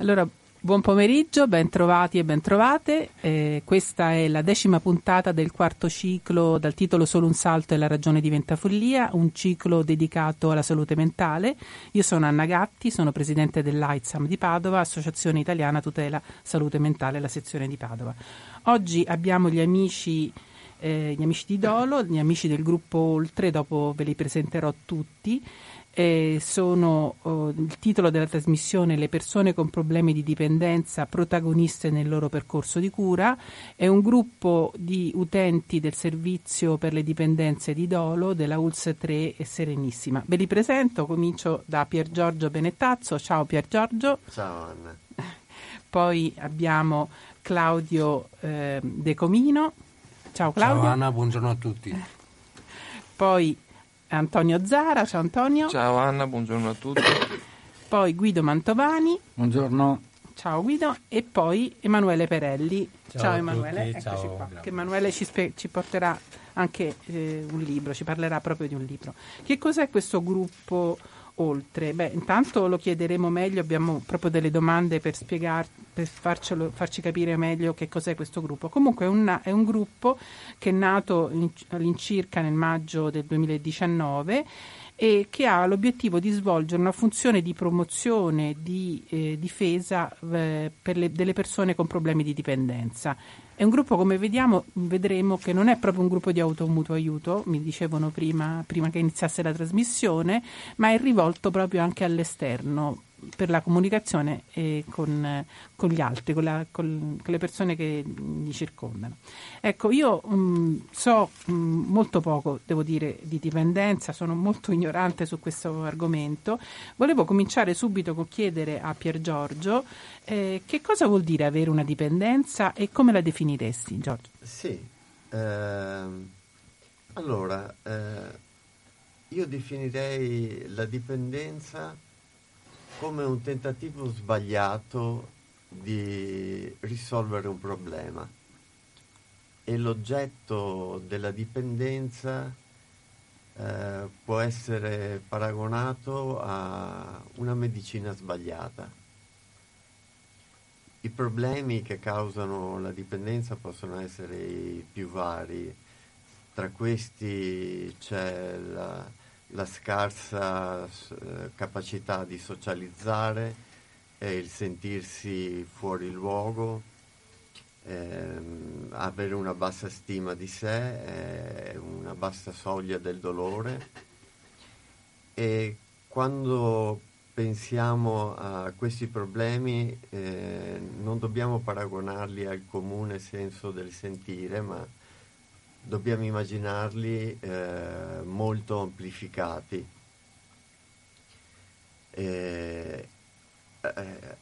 Allora, buon pomeriggio, bentrovati e bentrovate. Questa è la 10ª puntata del 4° ciclo dal titolo Solo un salto e la ragione diventa follia, un ciclo dedicato alla salute mentale. Io sono Anna Gatti, sono presidente dell'AIDSAM di Padova, Associazione Italiana Tutela Salute Mentale, la sezione di Padova. Oggi abbiamo gli amici di Dolo, gli amici del gruppo Oltre, dopo ve li presenterò tutti. Il titolo della trasmissione: le persone con problemi di dipendenza protagoniste nel loro percorso di cura. È un gruppo di utenti del servizio per le dipendenze di Dolo, della ULS3 e Serenissima. Ve li presento, comincio da Pier Giorgio Benettazzo. Ciao Pier Giorgio. Ciao Anna. Poi abbiamo Claudio De Comino. Ciao Claudio. Ciao Anna, buongiorno a tutti. Poi Antonio Zara, ciao Antonio. Ciao Anna, buongiorno a tutti. Poi Guido Mantovani. Buongiorno. Ciao Guido. E poi Emanuele Perrelli. Ciao Emanuele, tutti. Eccoci qua. Che Emanuele ci porterà anche un libro, ci parlerà proprio di un libro. Che cos'è questo gruppo Oltre? Beh, intanto lo chiederemo meglio, abbiamo proprio delle domande per farci capire meglio che cos'è questo gruppo. Comunque è un gruppo che è nato all'incirca nel maggio del 2019 e che ha l'obiettivo di svolgere una funzione di promozione, di difesa delle persone con problemi di dipendenza. È un gruppo, come vedremo, che non è proprio un gruppo di mutuo aiuto, mi dicevano prima che iniziasse la trasmissione, ma è rivolto proprio anche all'esterno per la comunicazione con gli altri, con le persone che li circondano. Ecco, io so molto poco, devo dire, di dipendenza, sono molto ignorante su questo argomento. Volevo cominciare subito con chiedere a Pier Giorgio che cosa vuol dire avere una dipendenza e come la definiresti, Giorgio? Sì, io definirei la dipendenza come un tentativo sbagliato di risolvere un problema, e l'oggetto della dipendenza può essere paragonato a una medicina sbagliata. I problemi che causano la dipendenza possono essere i più vari, tra questi c'è la scarsa capacità di socializzare, il sentirsi fuori luogo, avere una bassa stima di sé, una bassa soglia del dolore. E quando pensiamo a questi problemi non dobbiamo paragonarli al comune senso del sentire, ma dobbiamo immaginarli molto amplificati,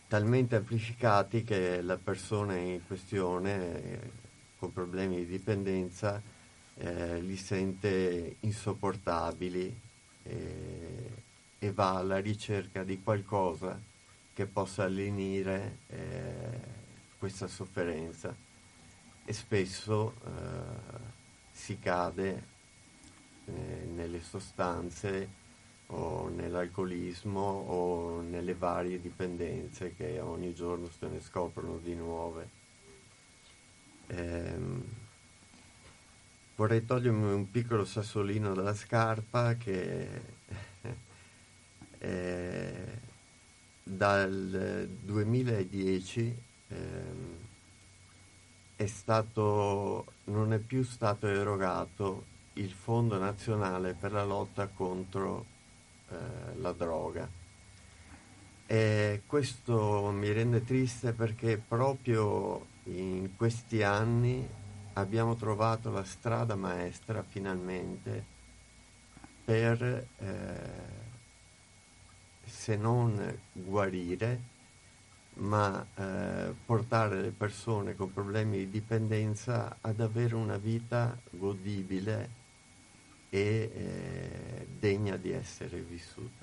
talmente amplificati che la persona in questione con problemi di dipendenza li sente insopportabili e va alla ricerca di qualcosa che possa lenire questa sofferenza, e spesso si cade nelle sostanze o nell'alcolismo o nelle varie dipendenze che ogni giorno se ne scoprono di nuove. Vorrei togliermi un piccolo sassolino dalla scarpa che dal 2010 non è più stato erogato il Fondo Nazionale per la lotta contro la droga, e questo mi rende triste perché proprio in questi anni abbiamo trovato la strada maestra finalmente per se non guarire, ma portare le persone con problemi di dipendenza ad avere una vita godibile e degna di essere vissuta.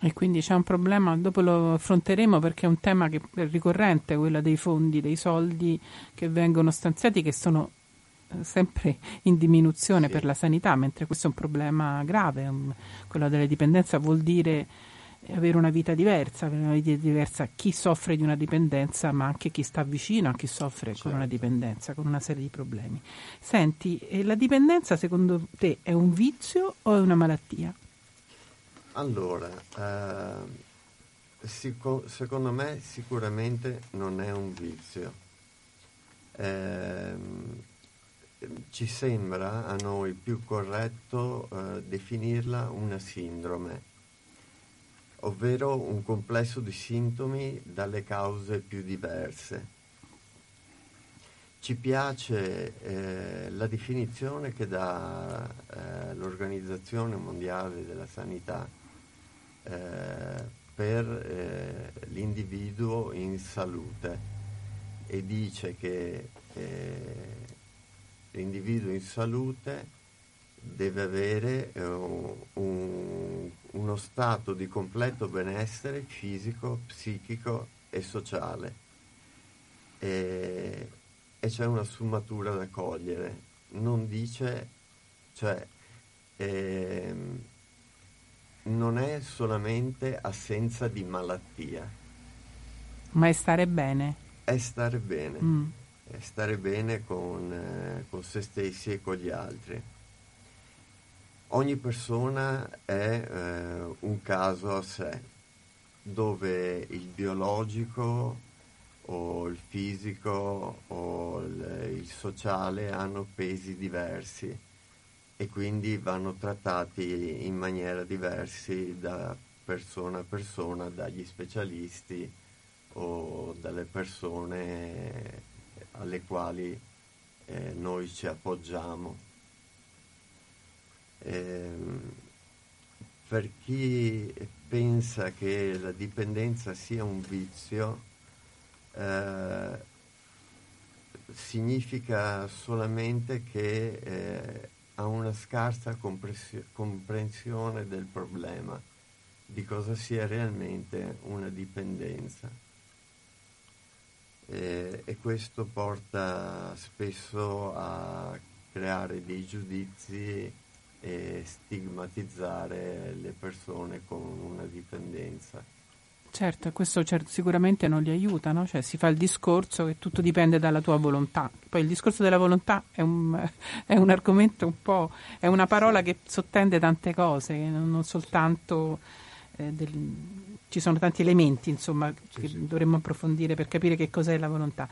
E quindi c'è un problema, dopo lo affronteremo, perché è un tema che è ricorrente, quello dei fondi, dei soldi che vengono stanziati, che sono sempre in diminuzione, sì, per la sanità, mentre questo è un problema grave. Quello della dipendenza vuol dire avere una vita diversa, chi soffre di una dipendenza, ma anche chi sta vicino a chi soffre con una dipendenza, con una serie di problemi. Senti, la dipendenza secondo te è un vizio o è una malattia? Allora, secondo me sicuramente non è un vizio. Ci sembra a noi più corretto definirla una sindrome, ovvero un complesso di sintomi dalle cause più diverse. Ci piace la definizione che dà l'Organizzazione Mondiale della Sanità per l'individuo in salute, e dice che l'individuo in salute deve avere uno stato di completo benessere fisico, psichico e sociale, e c'è una sfumatura da cogliere. Non dice, non è solamente assenza di malattia, ma è stare bene. È stare bene, è stare bene con se stessi e con gli altri. Ogni persona è un caso a sé, dove il biologico o il fisico o il sociale hanno pesi diversi e quindi vanno trattati in maniera diversa da persona a persona, dagli specialisti o dalle persone alle quali noi ci appoggiamo. Per chi pensa che la dipendenza sia un vizio, significa solamente che ha una scarsa comprensione del problema, di cosa sia realmente una dipendenza, e questo porta spesso a creare dei giudizi e stigmatizzare le persone con una dipendenza. Certo, questo sicuramente non li aiuta, no? Si fa il discorso che tutto dipende dalla tua volontà. Poi il discorso della volontà è un argomento un po', è una parola che sottende tante cose, non soltanto ci sono tanti elementi, insomma, che dovremmo approfondire per capire che cos'è la volontà.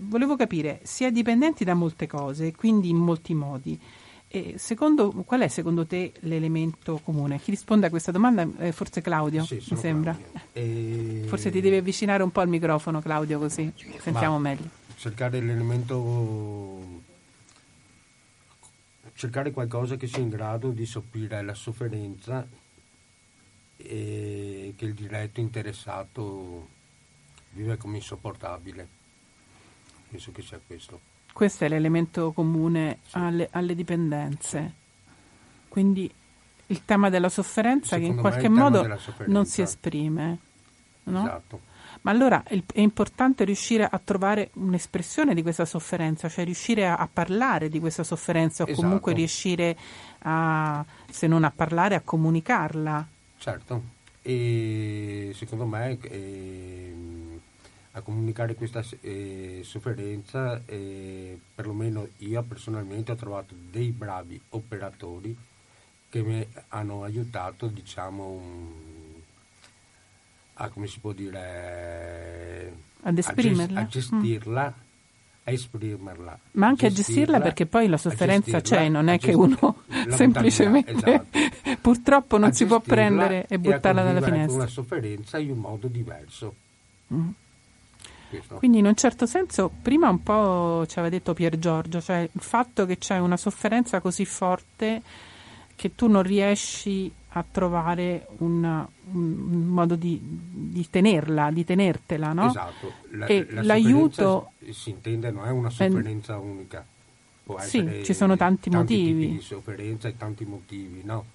Volevo capire, si è dipendenti da molte cose, quindi in molti modi. Qual è secondo te l'elemento comune? Chi risponde a questa domanda è forse Claudio, sì, mi sembra. Forse ti devi avvicinare un po' al microfono, Claudio, così sentiamo meglio. Cercare l'elemento, cercare qualcosa che sia in grado di soppirare la sofferenza e che il diretto interessato vive come insopportabile. Penso che sia questo. Questo è l'elemento comune alle dipendenze. Quindi il tema della sofferenza, secondo che in qualche modo non si esprime, no? Esatto. Ma allora è importante riuscire a trovare un'espressione di questa sofferenza, cioè riuscire a parlare di questa sofferenza, o comunque riuscire a, se non a parlare, a comunicarla. Certo, e secondo me a comunicare questa sofferenza, perlomeno io personalmente ho trovato dei bravi operatori che mi hanno aiutato, a ad esprimerla, a gestirla, a esprimerla, ma anche a gestirla, perché poi la sofferenza c'è, non è che uno semplicemente purtroppo non si può prendere e buttarla dalla finestra. Con la sofferenza in un modo diverso. Quindi in un certo senso, prima un po' ci aveva detto Pier Giorgio, il fatto che c'è una sofferenza così forte che tu non riesci a trovare un modo di tenerla, di tenertela, no? Esatto, la l'aiuto si intende, non è una sofferenza unica. Può essere, ci sono tanti motivi tipi di sofferenza e tanti motivi, no?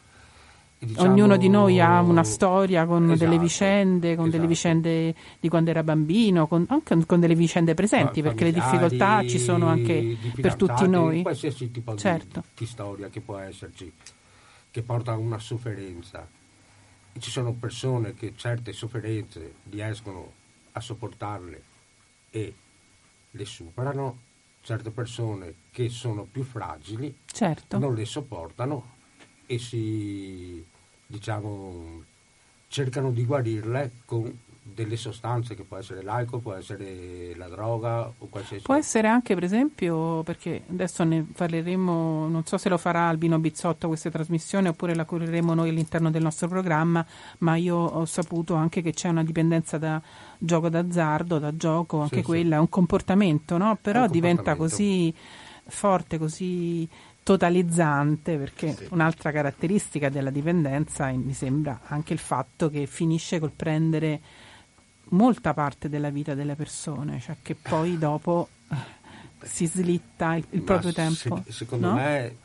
Ognuno di noi ha una storia con delle vicende, delle vicende di quando era bambino, anche con delle vicende presenti, perché le difficoltà ci sono anche per tutti noi. Qualsiasi tipo di storia che può esserci, che porta a una sofferenza. ci sono persone che certe sofferenze riescono a sopportarle e le superano, certe persone che sono più fragili, certo, non le sopportano e si, diciamo, cercano di guarirle con delle sostanze, che può essere l'alcol, può essere la droga o qualsiasi. Può essere anche, per esempio, perché adesso ne parleremo, non so se lo farà Albino Bizzotto questa trasmissione oppure la cureremo noi all'interno del nostro programma, ma io ho saputo anche che c'è una dipendenza da gioco d'azzardo, da gioco, anche sì, quella è un comportamento, no? Però diventa così forte, così totalizzante, perché sì, un'altra caratteristica della dipendenza mi sembra anche il fatto che finisce col prendere molta parte della vita delle persone, cioè che poi dopo si slitta il proprio tempo. Secondo me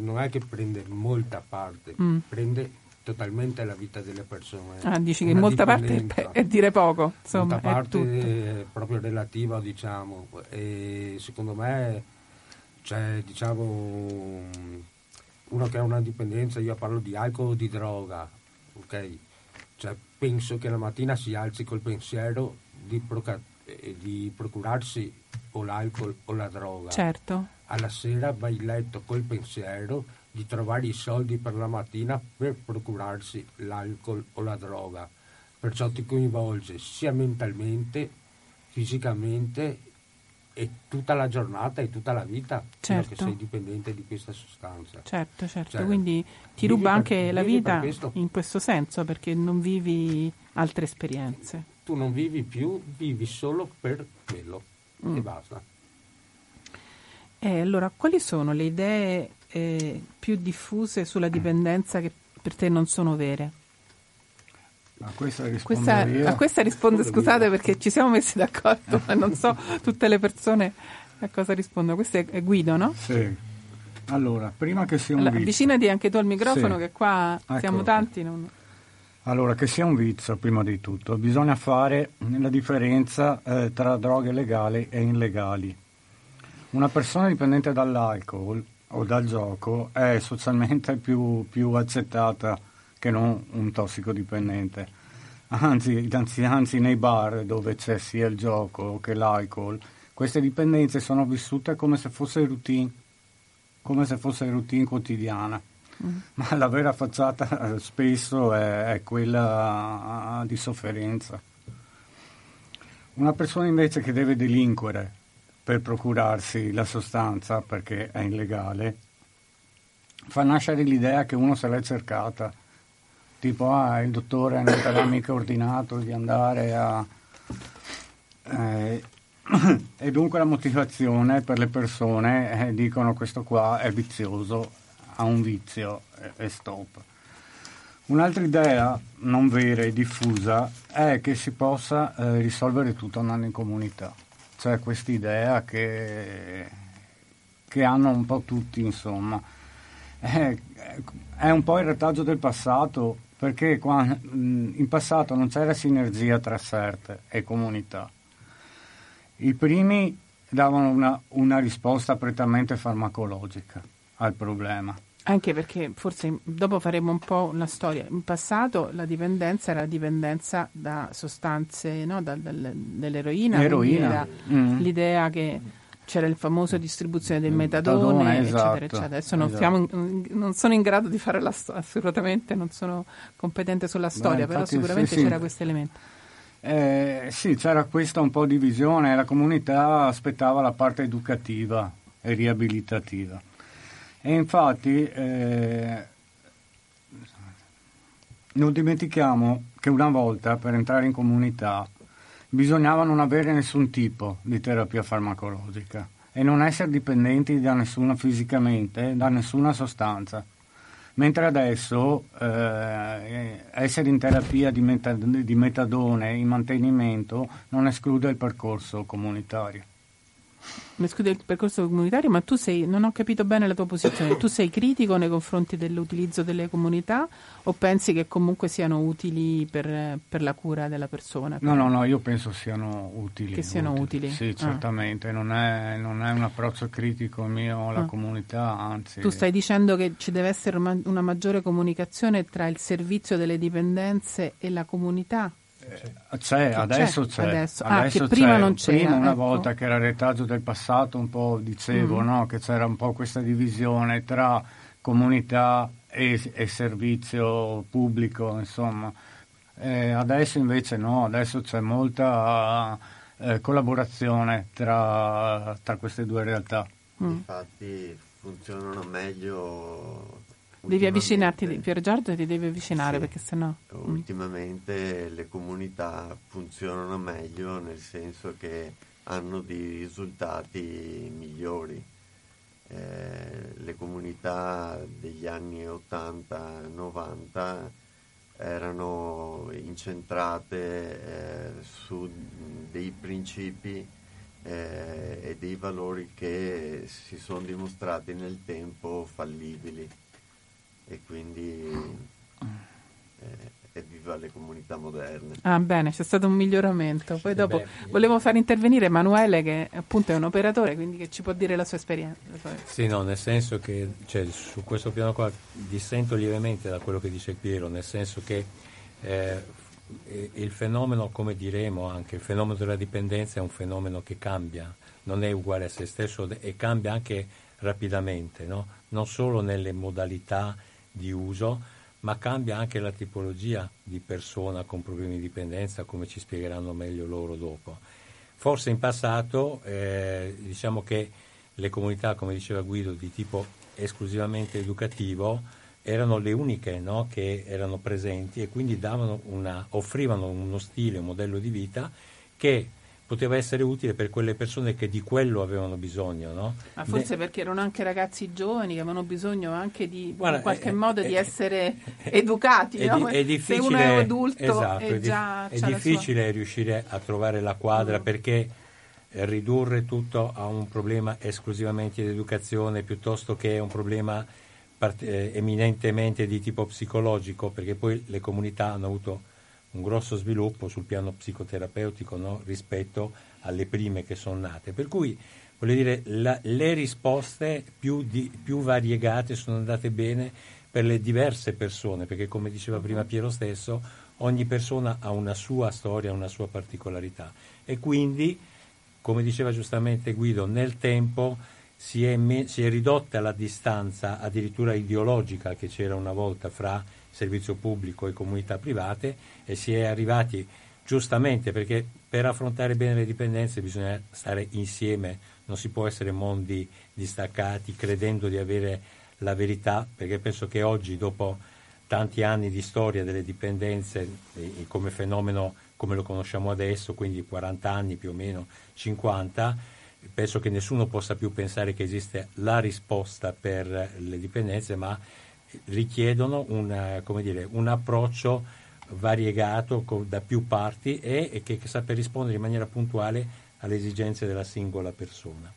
non è che prende molta parte, prende totalmente la vita delle persone. Ah, dici che molta parte è dire poco, insomma, molta parte è proprio relativa, diciamo, e secondo me c'è, diciamo, uno che ha una dipendenza, io parlo di alcol o di droga, ok? Cioè, penso che la mattina si alzi col pensiero di procurarsi o l'alcol o la droga. Certo. Alla sera vai in letto col pensiero di trovare i soldi per la mattina per procurarsi l'alcol o la droga. Perciò ti coinvolge sia mentalmente, fisicamente e tutta la giornata e tutta la vita, certo, che sei dipendente di questa sostanza. Certo, certo. Cioè, quindi ti ruba anche la vita in questo senso, perché non vivi altre esperienze. Tu non vivi più, vivi solo per quello e basta. Allora, quali sono le idee più diffuse sulla dipendenza che per te non sono vere? A questa risponde, scusate, io, perché ci siamo messi d'accordo, ma non so tutte le persone a cosa rispondono. Questo è Guido, no? Sì. Allora, prima che sia un vizio. Avvicinati anche tu al microfono, sì, che qua siamo tanti. Non... Allora, che sia un vizio, prima di tutto, bisogna fare la differenza tra droghe legali e illegali. Una persona dipendente dall'alcol o dal gioco è socialmente più accettata che non un tossicodipendente, anzi nei bar dove c'è sia il gioco che l'alcol, queste dipendenze sono vissute come se fosse routine quotidiana, ma la vera facciata spesso è quella di sofferenza. Una persona invece che deve delinquere per procurarsi la sostanza perché è illegale, fa nascere l'idea che uno se l'è cercata, tipo il dottore non te l'ha mica ordinato di andare a... E dunque la motivazione per le persone dicono questo qua è vizioso, ha un vizio e stop. Un'altra idea non vera e diffusa è che si possa risolvere tutto andando in comunità, cioè quest'idea che hanno un po' tutti, insomma, è un po' il retaggio del passato, perché in passato non c'era sinergia tra SERT e comunità. I primi davano una risposta prettamente farmacologica al problema. Anche perché forse dopo faremo un po' una storia. In passato la dipendenza era dipendenza da sostanze, no? Dall'eroina. L'eroina. L'idea che c'era il famoso distribuzione del metadone, esatto, eccetera, eccetera. Adesso non sono in grado di fare la storia, assolutamente non sono competente sulla storia, però sicuramente sì, c'era questo elemento. Sì, c'era questa un po' di visione, la comunità aspettava la parte educativa e riabilitativa. E infatti non dimentichiamo che una volta per entrare in comunità bisognava non avere nessun tipo di terapia farmacologica e non essere dipendenti da nessuno fisicamente, da nessuna sostanza. Mentre adesso essere in terapia di metadone in mantenimento non esclude il percorso comunitario. Esclude il percorso comunitario, ma tu sei, non ho capito bene la tua posizione, tu sei critico nei confronti dell'utilizzo delle comunità o pensi che comunque siano utili per la cura della persona? No, io penso siano utili. Che siano utili? Sì, certamente, non è un approccio critico mio alla comunità, anzi. Tu stai dicendo che ci deve essere una maggiore comunicazione tra il servizio delle dipendenze e la comunità? C'è adesso. Adesso che prima non c'era. Prima una volta che era il retaggio del passato, un po' dicevo no, che c'era un po' questa divisione tra comunità e servizio pubblico, insomma. Adesso invece no, adesso c'è molta collaborazione tra queste due realtà. Infatti funzionano meglio. Devi avvicinarti, Pier Giorgio, ti devi avvicinare, sì, perché sennò. Ultimamente le comunità funzionano meglio, nel senso che hanno dei risultati migliori. Le comunità degli anni 80-90 erano incentrate su dei principi e dei valori che si sono dimostrati nel tempo fallibili. E quindi evviva le comunità moderne. Ah, bene, c'è stato un miglioramento. Poi dopo volevo far intervenire Emanuele, che appunto è un operatore, quindi che ci può dire la sua esperienza. Sì, no, nel senso che su questo piano qua dissento lievemente da quello che dice Piero, nel senso che il fenomeno, come diremo anche, il fenomeno della dipendenza è un fenomeno che cambia, non è uguale a se stesso e cambia anche rapidamente, no? Non solo nelle modalità di uso, ma cambia anche la tipologia di persona con problemi di dipendenza, come ci spiegheranno meglio loro dopo. Forse in passato diciamo che le comunità, come diceva Guido, di tipo esclusivamente educativo erano le uniche, no? Che erano presenti e quindi offrivano uno stile, un modello di vita che poteva essere utile per quelle persone che di quello avevano bisogno, no? Ma forse perché erano anche ragazzi giovani che avevano bisogno anche di, in qualche modo, di essere educati, no? È difficile, se uno è adulto, esatto, è difficile riuscire a trovare la quadra, perché ridurre tutto a un problema esclusivamente di educazione piuttosto che un problema eminentemente di tipo psicologico, perché poi le comunità hanno avuto un grosso sviluppo sul piano psicoterapeutico, no? Rispetto alle prime che sono nate, per cui voglio dire le risposte più variegate sono andate bene per le diverse persone, perché come diceva prima Piero stesso, ogni persona ha una sua storia, una sua particolarità e quindi, come diceva giustamente Guido, nel tempo si è ridotta la distanza addirittura ideologica che c'era una volta fra servizio pubblico e comunità private e si è arrivati, giustamente, perché per affrontare bene le dipendenze bisogna stare insieme, non si può essere mondi distaccati credendo di avere la verità, perché penso che oggi, dopo tanti anni di storia delle dipendenze e come fenomeno come lo conosciamo adesso, quindi 40 anni più o meno, 50, penso che nessuno possa più pensare che esiste la risposta per le dipendenze, ma richiedono un approccio variegato da più parti e che sappia rispondere in maniera puntuale alle esigenze della singola persona.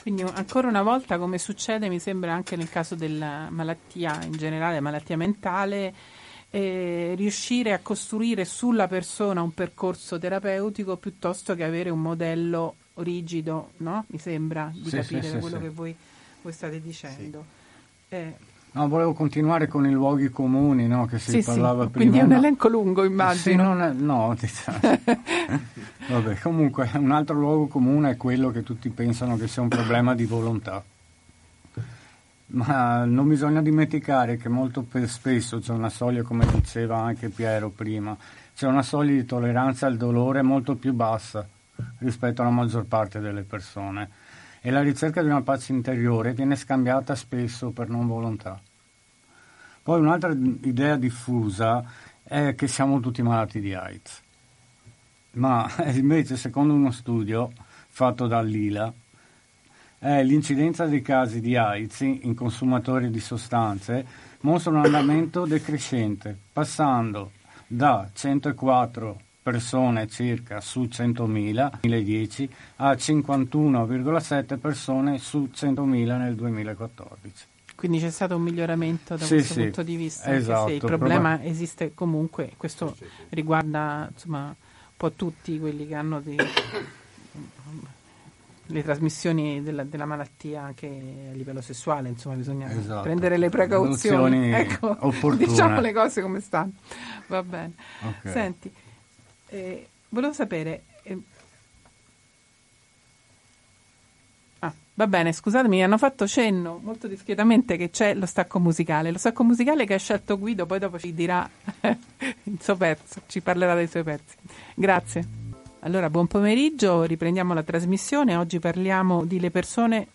Quindi ancora una volta, come succede mi sembra anche nel caso della malattia in generale, malattia mentale, riuscire a costruire sulla persona un percorso terapeutico piuttosto che avere un modello rigido, no? Mi sembra di capire quello che voi state dicendo. Sì. No, volevo continuare con i luoghi comuni, no? Che si parlava prima. Quindi è un elenco lungo, immagino. Sì, diciamo. Vabbè, comunque, un altro luogo comune è quello che tutti pensano che sia un problema di volontà. Ma non bisogna dimenticare che molto spesso c'è una soglia, come diceva anche Piero prima, c'è una soglia di tolleranza al dolore molto più bassa rispetto alla maggior parte delle persone. E la ricerca di una pace interiore viene scambiata spesso per non volontà. Poi un'altra idea diffusa è che siamo tutti malati di AIDS, ma invece secondo uno studio fatto da Lila l'incidenza dei casi di AIDS in consumatori di sostanze mostra un andamento decrescente, passando da 104 persone circa su 100.000 nel 2010 a 51,7 persone su 100.000 nel 2014. Quindi c'è stato un miglioramento da questo punto di vista, esatto, anche se il problema esiste comunque, questo riguarda insomma un po' tutti quelli che hanno le trasmissioni della malattia anche a livello sessuale, insomma bisogna prendere le precauzioni, ecco, opportune. Diciamo le cose come stanno, va bene. Okay. Senti, volevo sapere... va bene, scusatemi, hanno fatto cenno molto discretamente che c'è lo stacco musicale che ha scelto Guido, poi dopo ci dirà il suo pezzo, ci parlerà dei suoi pezzi. Grazie. Allora, buon pomeriggio, riprendiamo la trasmissione. Oggi parliamo di le persone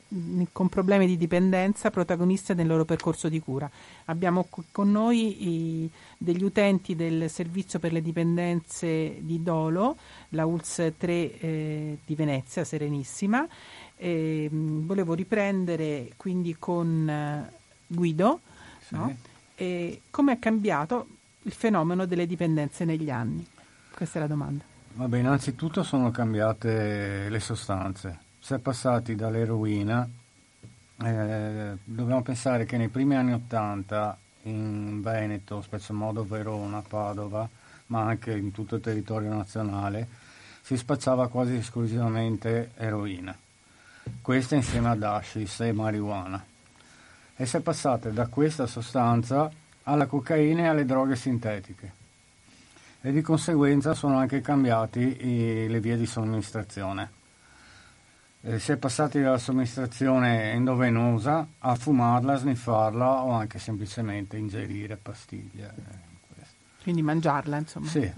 con problemi di dipendenza protagoniste nel loro percorso di cura. Abbiamo con noi degli utenti del servizio per le dipendenze di Dolo, la ULS3 di Venezia, Serenissima. Volevo riprendere quindi con Guido, sì, no? E come è cambiato il fenomeno delle dipendenze negli anni? Questa è la domanda. Vabbè, innanzitutto sono cambiate le sostanze, si è passati dall'eroina, dobbiamo pensare che nei primi anni 80 in Veneto, specie in modo Verona, Padova, ma anche in tutto il territorio nazionale, si spacciava quasi esclusivamente eroina. Questa insieme ad hashish e marijuana, e si è passate da questa sostanza alla cocaina e alle droghe sintetiche, e di conseguenza sono anche cambiati le vie di somministrazione. Si è passati dalla somministrazione endovenosa a fumarla, sniffarla o anche semplicemente ingerire pastiglie, quindi mangiarla, insomma. Sì.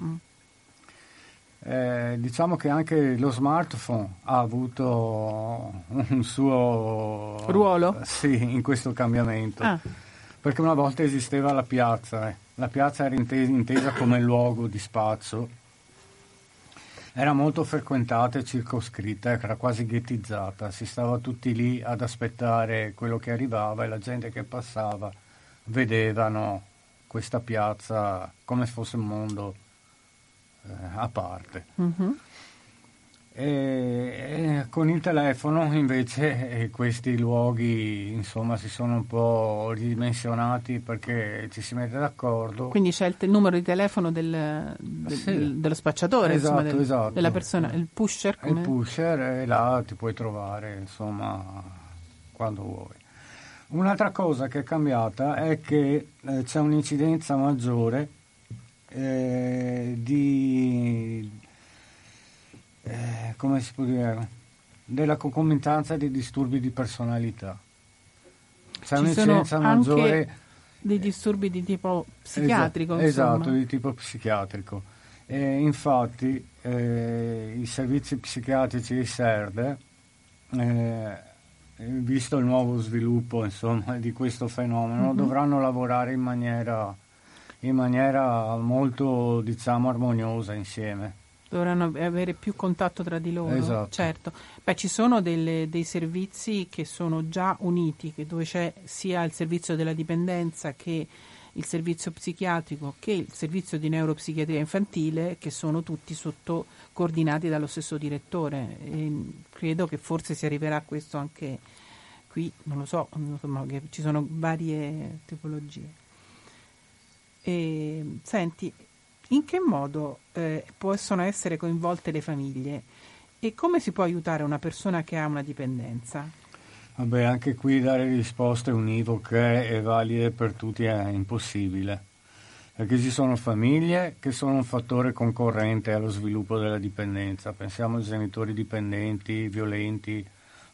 Diciamo che anche lo smartphone ha avuto un suo ruolo in questo cambiamento, perché una volta esisteva la piazza, la piazza era intesa come luogo di spazio, era molto frequentata e circoscritta, era quasi ghettizzata, si stava tutti lì ad aspettare quello che arrivava, e la gente che passava vedevano questa piazza come se fosse un mondo a parte. E con il telefono invece questi luoghi insomma si sono un po' ridimensionati, perché ci si mette d'accordo, quindi c'è il numero di telefono dello spacciatore, esatto, insomma, della persona, il pusher, come? Il pusher, e là ti puoi trovare insomma quando vuoi. Un'altra cosa che è cambiata è che c'è un'incidenza maggiore come si può dire, della concomitanza dei disturbi di personalità. C'è un'incidenza maggiore anche dei disturbi di tipo psichiatrico, esatto, di tipo psichiatrico. Infatti i servizi psichiatrici di SERT, visto il nuovo sviluppo insomma di questo fenomeno, dovranno lavorare in maniera molto, diciamo, armoniosa insieme. Dovranno avere più contatto tra di loro, esatto. Certo. Beh, ci sono dei servizi che sono già uniti, dove c'è sia il servizio della dipendenza che il servizio psichiatrico che il servizio di neuropsichiatria infantile, che sono tutti coordinati dallo stesso direttore, e credo che forse si arriverà a questo anche qui, non lo so, insomma, che ci sono varie tipologie. Senti, in che modo possono essere coinvolte le famiglie e come si può aiutare una persona che ha una dipendenza? Vabbè, anche qui dare risposte univoche e valide per tutti è impossibile, perché ci sono famiglie che sono un fattore concorrente allo sviluppo della dipendenza. Pensiamo ai genitori dipendenti, violenti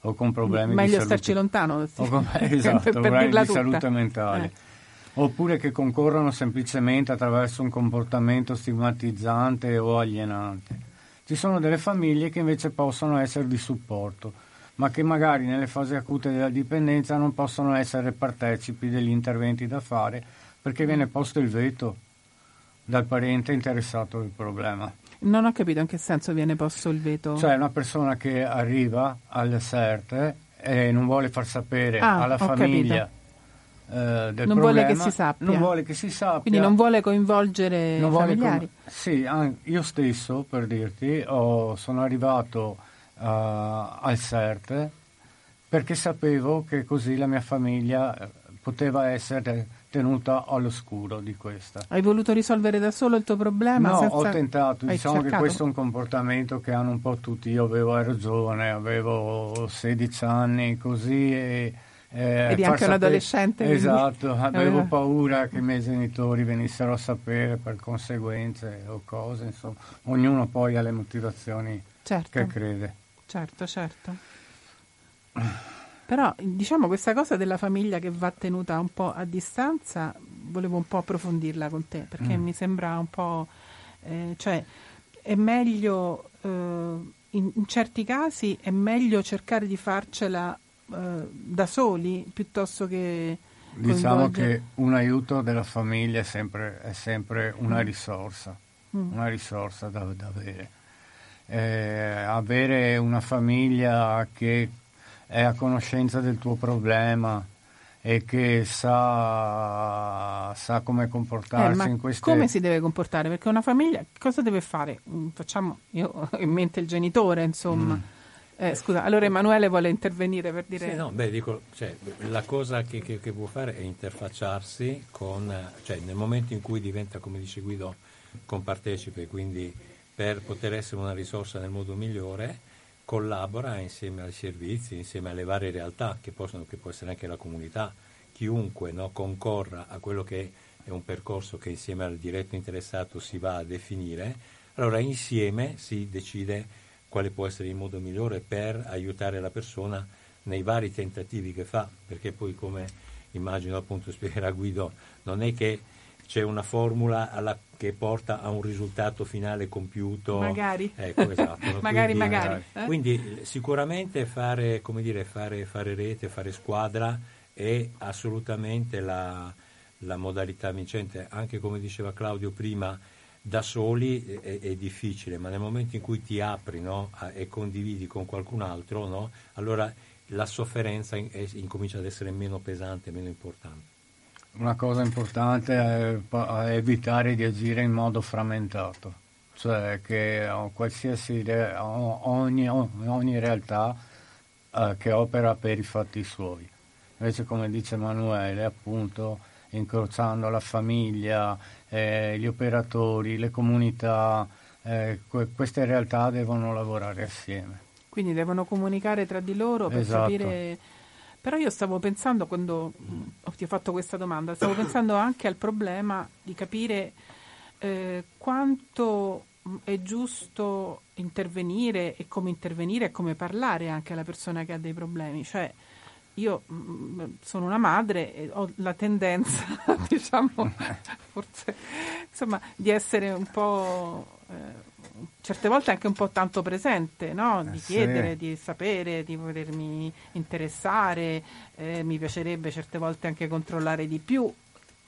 o con problemi di salute. Meglio starci lontano, esatto, problemi di salute mentale. Oppure che concorrono semplicemente attraverso un comportamento stigmatizzante o alienante. Ci sono delle famiglie che invece possono essere di supporto, ma che magari nelle fasi acute della dipendenza non possono essere partecipi degli interventi da fare, perché viene posto il veto dal parente interessato al problema. Non ho capito in che senso viene posto il veto. Cioè, una persona che arriva al SERT e non vuole far sapere alla famiglia del non problema, vuole che si sappia. Non vuole che si sappia. Quindi non vuole coinvolgere i familiari. Sì, io stesso, per dirti, sono arrivato al SERT perché sapevo che così la mia famiglia poteva essere tenuta all'oscuro di questa. Hai voluto risolvere da solo il tuo problema? No, senza... ho tentato. Diciamo che questo è un comportamento che hanno un po' tutti. Io ero giovane, avevo 16 anni, così... Eri anche un adolescente. Esatto, avevo paura che i miei genitori venissero a sapere per conseguenze o cose, insomma. Ognuno poi ha le motivazioni che crede. Certo. Però, diciamo, questa cosa della famiglia che va tenuta un po' a distanza, volevo un po' approfondirla con te, perché mi sembra un po'... cioè, è meglio... in certi casi è meglio cercare di farcela da soli piuttosto che diciamo che un aiuto della famiglia è sempre una risorsa da avere. Avere una famiglia che è a conoscenza del tuo problema e che sa come comportarsi in queste... Come si deve comportare? Perché una famiglia cosa deve fare? Facciamo, io ho in mente il genitore, insomma. Scusa, allora Emanuele vuole intervenire per dire... Sì, no, la cosa che può fare è interfacciarsi con... Cioè, nel momento in cui diventa, come dice Guido, compartecipe, quindi per poter essere una risorsa nel modo migliore, collabora insieme ai servizi, insieme alle varie realtà, che può essere anche la comunità, chiunque concorra a quello che è un percorso che insieme al diretto interessato si va a definire. Allora insieme si decide... quale può essere il modo migliore per aiutare la persona nei vari tentativi che fa, perché poi, come immagino appunto spiegherà Guido, non è che c'è una formula che porta a un risultato finale compiuto. Magari. Ecco, esatto. No? magari. Quindi sicuramente fare rete, fare squadra è assolutamente la modalità vincente, anche come diceva Claudio prima. Da soli è difficile, ma nel momento in cui ti apri e condividi con qualcun altro, allora la sofferenza incomincia ad essere meno pesante, meno importante. Una cosa importante è evitare di agire in modo frammentato, cioè che ogni realtà che opera per i fatti suoi. Invece, come dice Emanuele, appunto... incrociando la famiglia, gli operatori, le comunità, queste realtà devono lavorare assieme. Quindi devono comunicare tra di loro per capire... Però io stavo pensando, quando ti ho fatto questa domanda, stavo pensando anche al problema di capire quanto è giusto intervenire e come intervenire e come parlare anche alla persona che ha dei problemi. Cioè, io sono una madre e ho la tendenza, diciamo, forse, insomma, di essere un po', certe volte anche un po' tanto presente, no? Di chiedere, di sapere, di volermi interessare, mi piacerebbe certe volte anche controllare di più,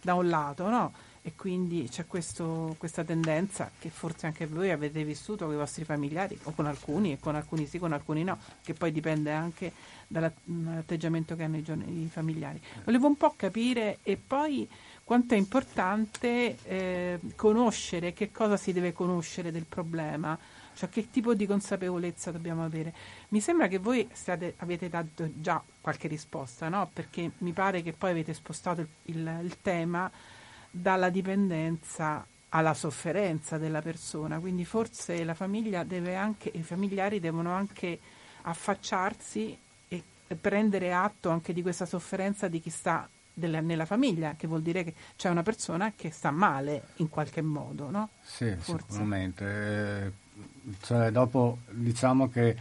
da un lato, no? E quindi c'è questa tendenza che forse anche voi avete vissuto con i vostri familiari, o con alcuni, e con alcuni sì, con alcuni no, che poi dipende anche dall'atteggiamento che hanno i familiari. Volevo un po' capire, e poi quanto è importante conoscere, che cosa si deve conoscere del problema, cioè che tipo di consapevolezza dobbiamo avere. Mi sembra che voi avete dato già qualche risposta, no? Perché mi pare che poi avete spostato il tema dalla dipendenza alla sofferenza della persona, quindi forse la famiglia deve anche, i familiari devono anche affacciarsi e prendere atto anche di questa sofferenza di chi sta nella famiglia, che vuol dire che c'è una persona che sta male in qualche modo, no? Sì, forse. Sicuramente. Cioè, dopo diciamo che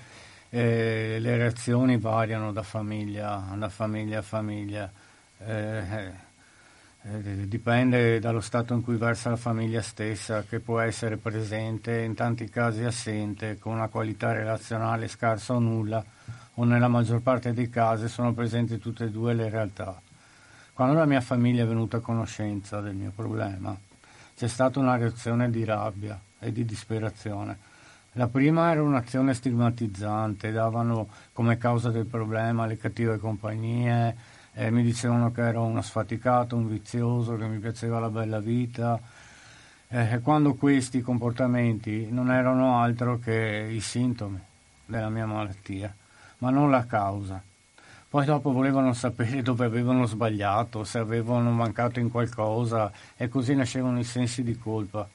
le reazioni variano da famiglia a famiglia. Dipende dallo stato in cui versa la famiglia stessa, che può essere presente, in tanti casi assente, con una qualità relazionale scarsa o nulla, o nella maggior parte dei casi sono presenti tutte e due le realtà. Quando la mia famiglia è venuta a conoscenza del mio problema, c'è stata una reazione di rabbia e di disperazione. La prima era un'azione stigmatizzante, davano come causa del problema le cattive compagnie, Mi dicevano che ero uno sfaticato, un vizioso, che mi piaceva la bella vita, quando questi comportamenti non erano altro che i sintomi della mia malattia, ma non la causa. Poi dopo volevano sapere dove avevano sbagliato, se avevano mancato in qualcosa, e così nascevano i sensi di colpa,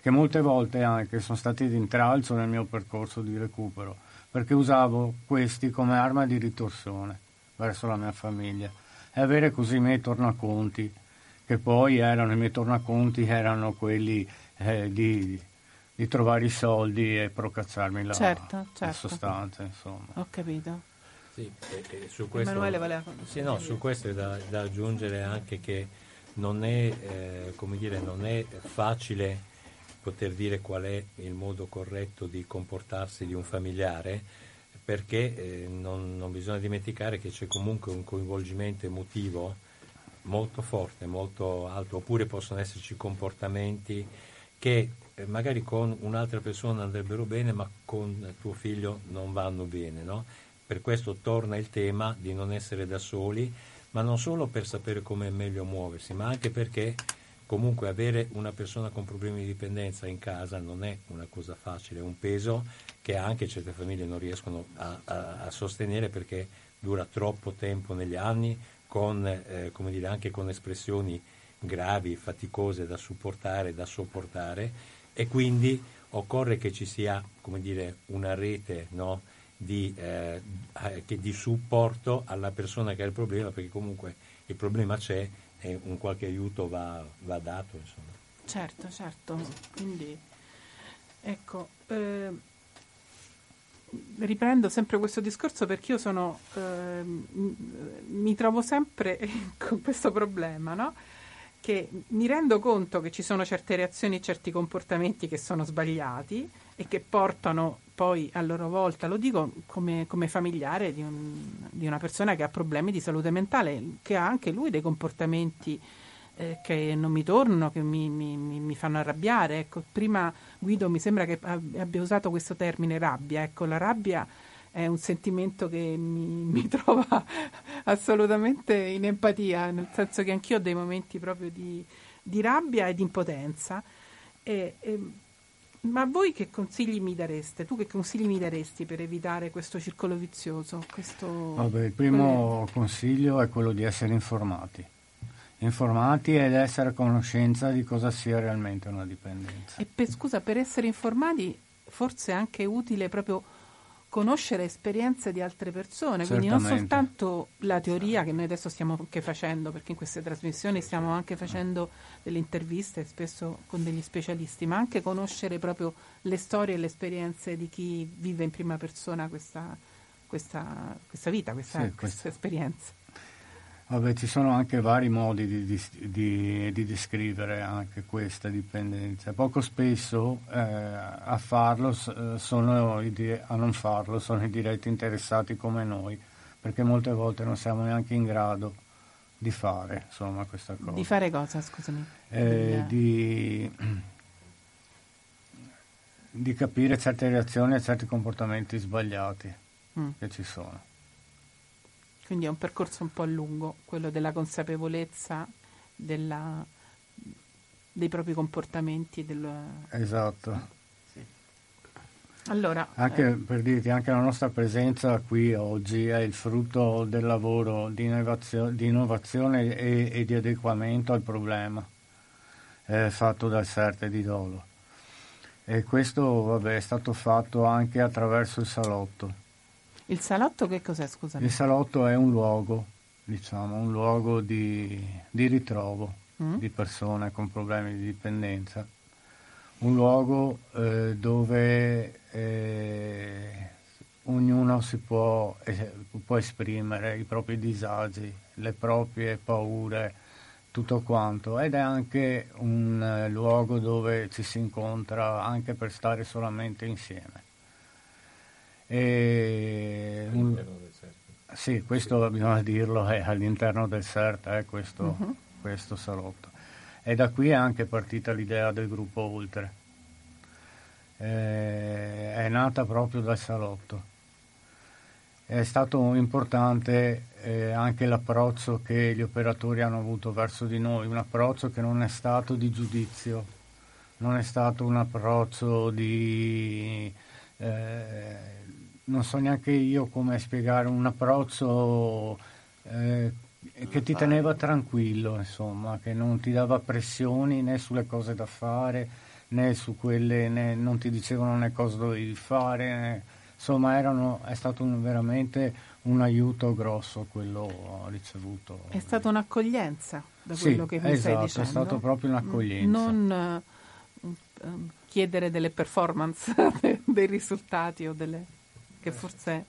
che molte volte anche sono stati d'intralcio nel mio percorso di recupero, perché usavo questi come arma di ritorsione verso la mia famiglia, e avere così i miei tornaconti, che poi erano i miei tornaconti, erano quelli di trovare i soldi e procacciarmi la, certo. La sostanza, insomma. Ho capito. Sì, e su questo, Emanuele voleva... Sì, no, su questo è da aggiungere anche che non è, non è facile poter dire qual è il modo corretto di comportarsi di un familiare, perché non bisogna dimenticare che c'è comunque un coinvolgimento emotivo molto forte, molto alto, oppure possono esserci comportamenti che magari con un'altra persona andrebbero bene, ma con tuo figlio non vanno bene, no? Per questo torna il tema di non essere da soli, ma non solo per sapere come è meglio muoversi, ma anche perché comunque avere una persona con problemi di dipendenza in casa non è una cosa facile, è un peso che anche certe famiglie non riescono a sostenere, perché dura troppo tempo negli anni, con anche con espressioni gravi, faticose da supportare, da sopportare, e quindi occorre che ci sia una rete, no, di supporto alla persona che ha il problema, perché comunque il problema c'è e un qualche aiuto va dato, insomma. Certo, quindi ecco, riprendo sempre questo discorso, perché io sono mi trovo sempre con questo problema, no? Che mi rendo conto che ci sono certe reazioni, certi comportamenti che sono sbagliati e che portano poi a loro volta, lo dico come familiare di una persona che ha problemi di salute mentale, che ha anche lui dei comportamenti che non mi tornano, che mi fanno arrabbiare. Ecco, prima Guido mi sembra che abbia usato questo termine rabbia. Ecco, la rabbia è un sentimento che mi trova assolutamente in empatia, nel senso che anch'io ho dei momenti proprio di rabbia e di impotenza. Ma voi che consigli mi dareste? Tu che consigli mi daresti per evitare questo circolo vizioso? Il primo consiglio è quello di essere informati ed essere a conoscenza di cosa sia realmente una dipendenza. E per essere informati forse è anche utile proprio conoscere esperienze di altre persone, certamente. Quindi non soltanto la teoria che noi adesso stiamo anche facendo, perché in queste trasmissioni stiamo anche facendo delle interviste spesso con degli specialisti, ma anche conoscere proprio le storie e le esperienze di chi vive in prima persona questa vita, questa esperienza. Ci sono anche vari modi di descrivere anche questa dipendenza. Poco spesso a farlo a non farlo sono i diretti interessati come noi, perché molte volte non siamo neanche in grado di fare, insomma, questa cosa. Di fare cosa, scusami? Di capire certe reazioni e certi comportamenti sbagliati che ci sono. Quindi è un percorso un po' lungo, quello della consapevolezza dei propri comportamenti. Esatto. Sì. Allora, anche per dirti, anche la nostra presenza qui oggi è il frutto del lavoro di innovazione e di adeguamento al problema fatto dal SERT di Dolo. E questo è stato fatto anche attraverso il salotto. Il salotto che cos'è, scusami? Il salotto è un luogo, di ritrovo di persone con problemi di dipendenza, un luogo dove ognuno si può esprimere i propri disagi, le proprie paure, tutto quanto, ed è anche un luogo dove ci si incontra anche per stare solamente insieme. Sì, questo bisogna dirlo, è all'interno del SERT, questo salotto, e da qui è anche partita l'idea del gruppo Oltre, è nata proprio dal salotto, È stato importante anche l'approccio che gli operatori hanno avuto verso di noi, un approccio che non è stato di giudizio, non è stato un approccio di... non so neanche io come spiegare, un approccio che ti teneva tranquillo, insomma, che non ti dava pressioni né sulle cose da fare, né su quelle, né non ti dicevano né cosa dovevi fare, né, insomma è stato veramente un aiuto grosso quello ricevuto. È stata un'accoglienza, da quello che mi stai dicendo. Sì, esatto, è stato proprio un'accoglienza. Non chiedere delle performance, dei risultati o delle... che forse è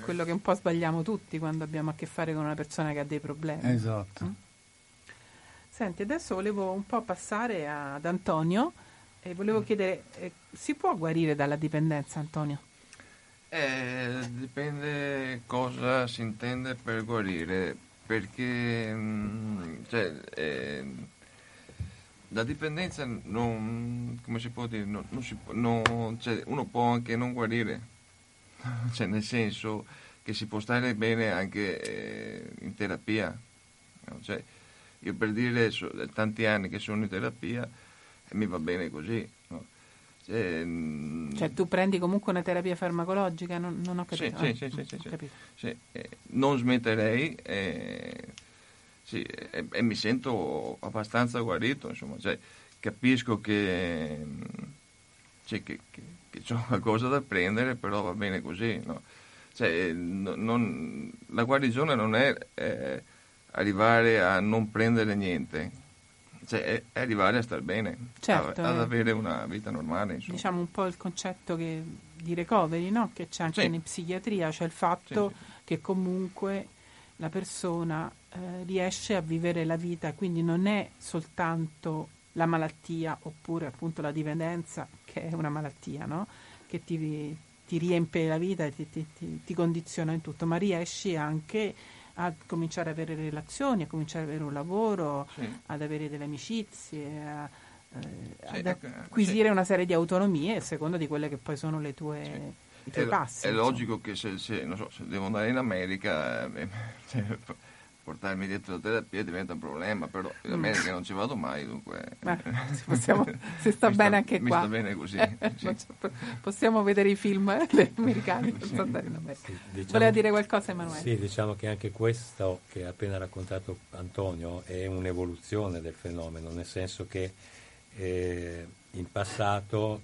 quello che un po' sbagliamo tutti quando abbiamo a che fare con una persona che ha dei problemi. Esatto. Senti, adesso volevo un po' passare ad Antonio e volevo chiedere, si può guarire dalla dipendenza, Antonio? Dipende cosa si intende per guarire, perché la dipendenza non, come si può dire, non si può, uno può anche non guarire. Cioè, nel senso che si può stare bene anche in terapia, no? Cioè, io per dire tanti anni che sono in terapia e mi va bene così, no? Cioè tu prendi comunque una terapia farmacologica? Non ho capito. Sì. Non smetterei, sì, e mi sento abbastanza guarito, insomma. Cioè, capisco che c'ho qualcosa da prendere, però va bene così, no? Cioè, la guarigione non è arrivare a non prendere niente, cioè, è arrivare a star bene, certo, ad avere una vita normale, insomma. Diciamo un po' il concetto di recovery, no? Che c'è anche in psichiatria, cioè il fatto che comunque la persona riesce a vivere la vita, quindi non è soltanto la malattia, oppure appunto la dipendenza, che è una malattia, no? Che ti riempie la vita e ti condiziona in tutto, ma riesci anche a cominciare ad avere relazioni, a cominciare ad avere un lavoro, ad avere delle amicizie, ad acquisire una serie di autonomie a seconda di quelle che poi sono le tue i tuoi passi. È logico che se devo andare in America... portarmi dietro la terapia diventa un problema, però in America non ci vado mai, dunque se sta bene anche qua. Mi sta bene così. Possiamo vedere i film americani. Diciamo, voleva dire qualcosa Emanuele? Sì, diciamo che anche questo che ha appena raccontato Antonio è un'evoluzione del fenomeno, nel senso che in passato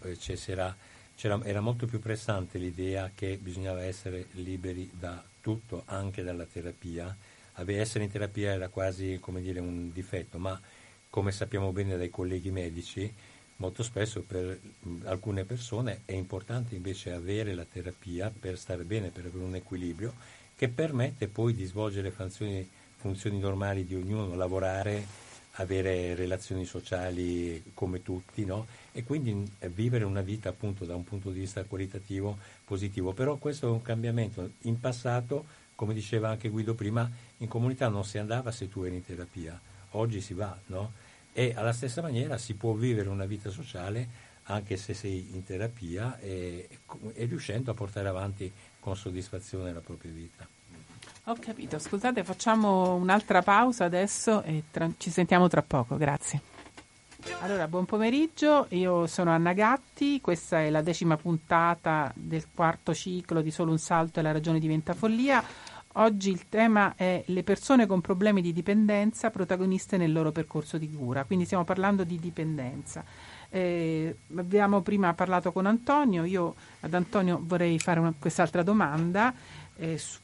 era molto più pressante l'idea che bisognava essere liberi da tutto, anche dalla terapia. Essere in terapia era quasi, come dire, un difetto, ma come sappiamo bene dai colleghi medici, molto spesso per alcune persone è importante invece avere la terapia per stare bene, per avere un equilibrio che permette poi di svolgere funzioni normali di ognuno, lavorare, avere relazioni sociali come tutti, no? E quindi vivere una vita appunto da un punto di vista qualitativo positivo. Però questo è un cambiamento. In passato, come diceva anche Guido prima, in comunità non si andava se tu eri in terapia, oggi si va, no? E alla stessa maniera si può vivere una vita sociale anche se sei in terapia e riuscendo a portare avanti con soddisfazione la propria vita. Ho capito, scusate, facciamo un'altra pausa adesso e ci sentiamo tra poco, grazie. Allora, buon pomeriggio, io sono Anna Gatti, questa è la 10ª puntata del 4° ciclo di Solo un salto e la ragione diventa follia. Oggi il tema è le persone con problemi di dipendenza protagoniste nel loro percorso di cura, quindi stiamo parlando di dipendenza. Abbiamo prima parlato con Antonio, io ad Antonio vorrei fare quest'altra domanda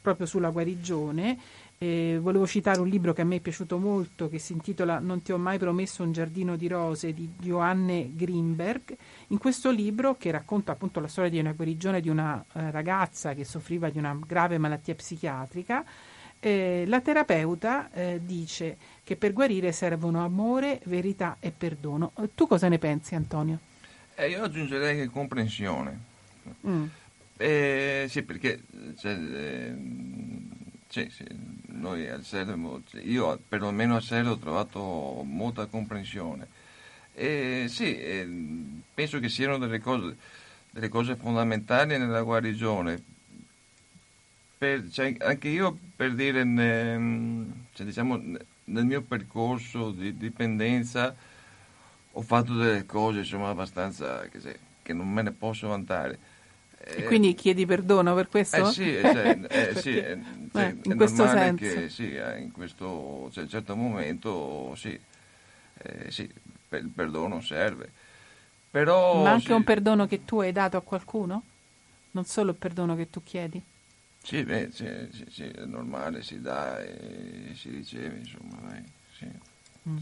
proprio sulla guarigione. Volevo citare un libro che a me è piaciuto molto, che si intitola Non ti ho mai promesso un giardino di rose, di Johanne Greenberg. In questo libro, che racconta appunto la storia di una guarigione di una ragazza che soffriva di una grave malattia psichiatrica, la terapeuta dice che per guarire servono amore, verità e perdono. Tu cosa ne pensi, Antonio? Io aggiungerei che comprensione. Sì, perché... Sì, noi al SERT, io perlomeno al SERT ho trovato molta comprensione e penso che siano delle cose fondamentali nella guarigione, cioè, anche io per dire, cioè, diciamo, nel mio percorso di dipendenza ho fatto delle cose, insomma, abbastanza che non me ne posso vantare. E quindi chiedi perdono per questo? Sì, cioè, sì, cioè, in questo senso. Che, sì, in questo, cioè, in un certo momento sì, sì, il perdono serve. Però, ma anche sì, un perdono che tu hai dato a qualcuno? Non solo il perdono che tu chiedi? Sì, beh, sì, è normale, si dà e si riceve, insomma. Sì. Mm.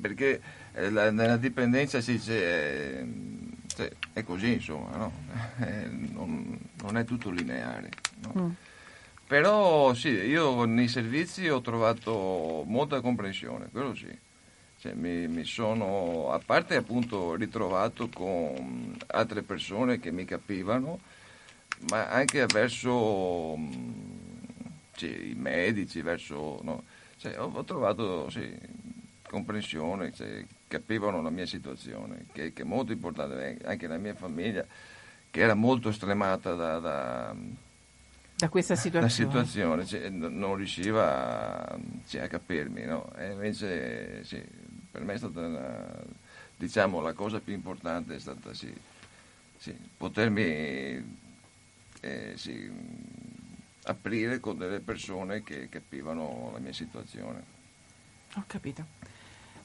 Perché nella dipendenza si dice... è così, insomma, no? Non è tutto lineare, no? Mm. Però sì, io nei servizi ho trovato molta comprensione, quello sì, cioè, mi sono, a parte appunto, ritrovato con altre persone che mi capivano, ma anche verso, cioè, i medici, verso, no? Cioè, ho trovato sì, comprensione, cioè, capivano la mia situazione, che è molto importante, anche la mia famiglia, che era molto estremata da questa situazione, cioè, non riusciva, cioè, a capirmi, no? E invece sì, per me è stata diciamo la cosa più importante, è stata sì, potermi sì, aprire con delle persone che capivano la mia situazione. Ho capito.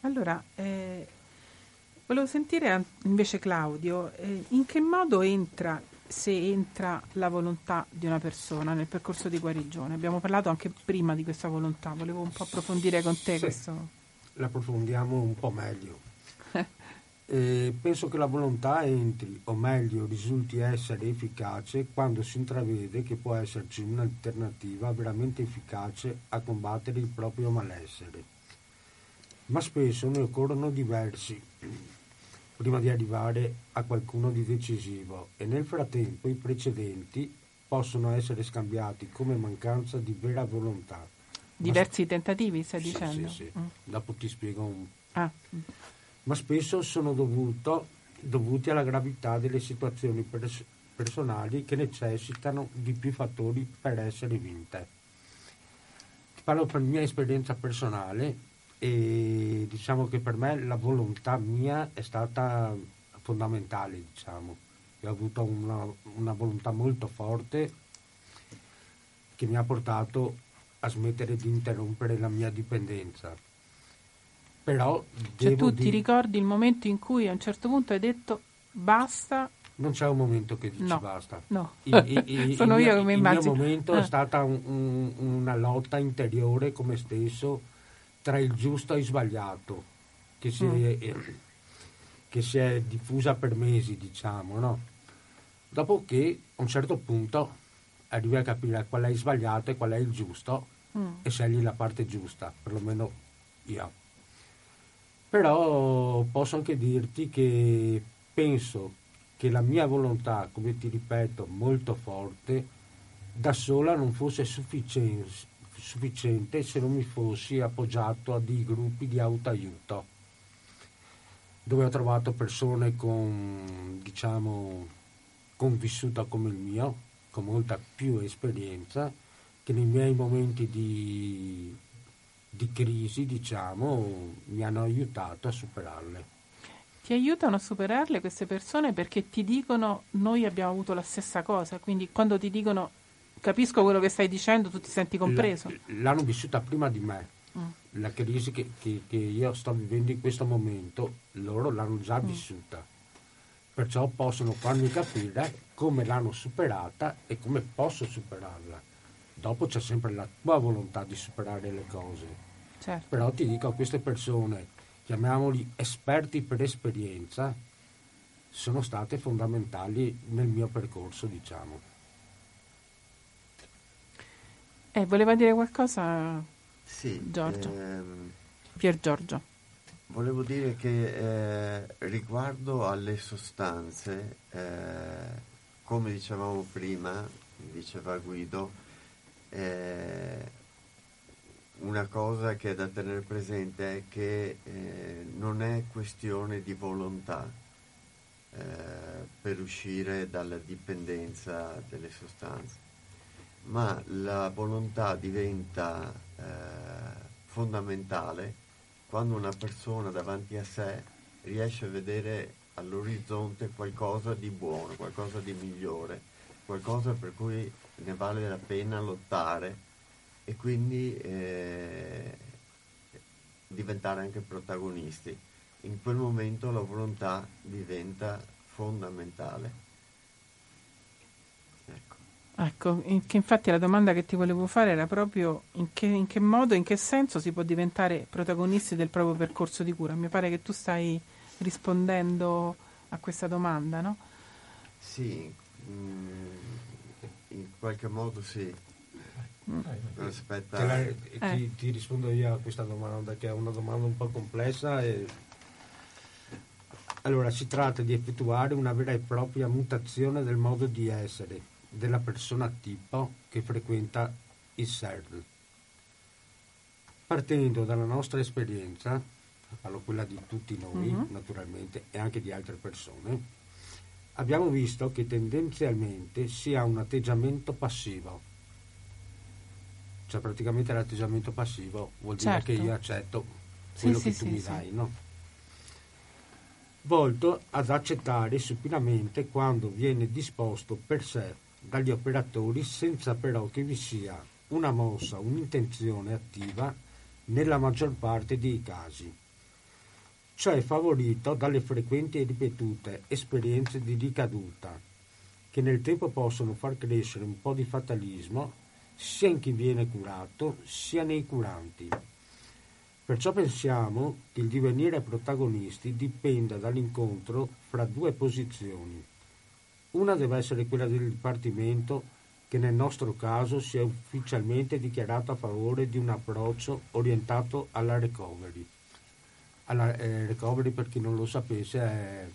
Allora, volevo sentire invece Claudio, in che modo entra, se entra, la volontà di una persona nel percorso di guarigione? Abbiamo parlato anche prima di questa volontà, volevo un po' approfondire con te, sì, questo. L'approfondiamo un po' meglio. Penso che la volontà entri, o meglio risulti essere efficace, quando si intravede che può esserci un'alternativa veramente efficace a combattere il proprio malessere. Ma spesso ne occorrono diversi prima di arrivare a qualcuno di decisivo, e nel frattempo i precedenti possono essere scambiati come mancanza di vera volontà. Diversi tentativi, stai dicendo? Sì, sì. Dopo ti spiego un po'. Ah. Ma spesso sono dovuti alla gravità delle situazioni personali che necessitano di più fattori per essere vinte. Ti parlo per mia esperienza personale. E diciamo che per me la volontà mia è stata fondamentale, diciamo. Io ho avuto una volontà molto forte che mi ha portato a smettere di interrompere la mia dipendenza. Però cioè tu ti ricordi il momento in cui a un certo punto hai detto basta? Non c'è un momento che dici no, basta. No, sono io che mi immagino. Il mio momento è stata una lotta interiore con me stesso, tra il giusto e il sbagliato, che si è diffusa per mesi, diciamo, no? Dopodiché, a un certo punto, arrivi a capire qual è il sbagliato e qual è il giusto, e scegli la parte giusta, perlomeno io. Però posso anche dirti che penso che la mia volontà, come ti ripeto, molto forte, da sola non fosse sufficiente se non mi fossi appoggiato a dei gruppi di autoaiuto, dove ho trovato persone con, diciamo, con vissuta come il mio, con molta più esperienza, che nei miei momenti di crisi, diciamo, mi hanno aiutato a superarle. Ti aiutano a superarle queste persone perché ti dicono noi abbiamo avuto la stessa cosa, quindi quando ti dicono capisco quello che stai dicendo, tu ti senti compreso. L'hanno vissuta prima di me. La crisi che io sto vivendo in questo momento, loro l'hanno già vissuta. Perciò possono farmi capire come l'hanno superata e come posso superarla. Dopo c'è sempre la tua volontà di superare le cose. Certo. Però ti dico, a queste persone, chiamiamoli esperti per esperienza, sono state fondamentali nel mio percorso, diciamo. Voleva dire qualcosa? Sì, Giorgio. Pier Giorgio. Volevo dire che riguardo alle sostanze, come dicevamo prima, diceva Guido, una cosa che è da tenere presente è che non è questione di volontà per uscire dalla dipendenza delle sostanze. ma la volontà diventa fondamentale quando una persona davanti a sé riesce a vedere all'orizzonte qualcosa di buono, qualcosa di migliore, qualcosa per cui ne vale la pena lottare e quindi diventare anche protagonisti. In quel momento la volontà diventa fondamentale. Ecco, che infatti la domanda che ti volevo fare era proprio in che modo, in che senso si può diventare protagonisti del proprio percorso di cura. Mi pare che tu stai rispondendo a questa domanda, no? Sì, in qualche modo sì. Aspetta. Ti rispondo io a questa domanda, che è una domanda un po' complessa. Allora, si tratta di effettuare una vera e propria mutazione del modo di essere della persona tipo che frequenta il SERT, partendo dalla nostra esperienza, parlo quella di tutti noi, naturalmente, e anche di altre persone. Abbiamo visto che tendenzialmente si ha un atteggiamento passivo, cioè praticamente l'atteggiamento passivo vuol dire che io accetto quello che tu mi dai, no? Volto ad accettare supinamente quando viene disposto per sé dagli operatori, senza però che vi sia una mossa, un'intenzione attiva nella maggior parte dei casi, cioè favorito dalle frequenti e ripetute esperienze di ricaduta che nel tempo possono far crescere un po' di fatalismo sia in chi viene curato sia nei curanti. Perciò pensiamo che il divenire protagonisti dipenda dall'incontro fra due posizioni. Una deve essere quella del dipartimento, che nel nostro caso si è ufficialmente dichiarato a favore di un approccio orientato alla recovery. Alla recovery, per chi non lo sapesse,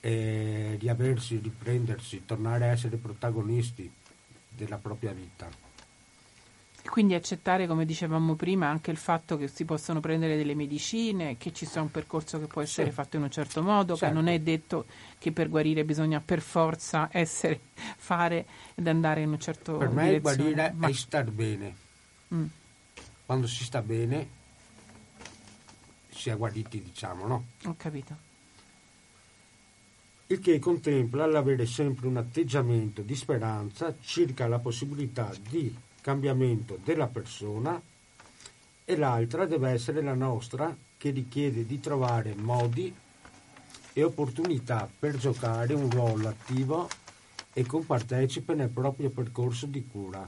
è riaversi, riprendersi, tornare a essere protagonisti della propria vita. Quindi accettare, come dicevamo prima, anche il fatto che si possono prendere delle medicine, che ci sia un percorso che può essere fatto in un certo modo, che non è detto che per guarire bisogna per forza essere, fare ed andare in un certo modo. Per me guarire è star bene. Quando si sta bene si è guariti, diciamo, no? Ho capito. Il che contempla l'avere sempre un atteggiamento di speranza circa la possibilità di cambiamento della persona, e l'altra deve essere la nostra, che richiede di trovare modi e opportunità per giocare un ruolo attivo e compartecipe nel proprio percorso di cura,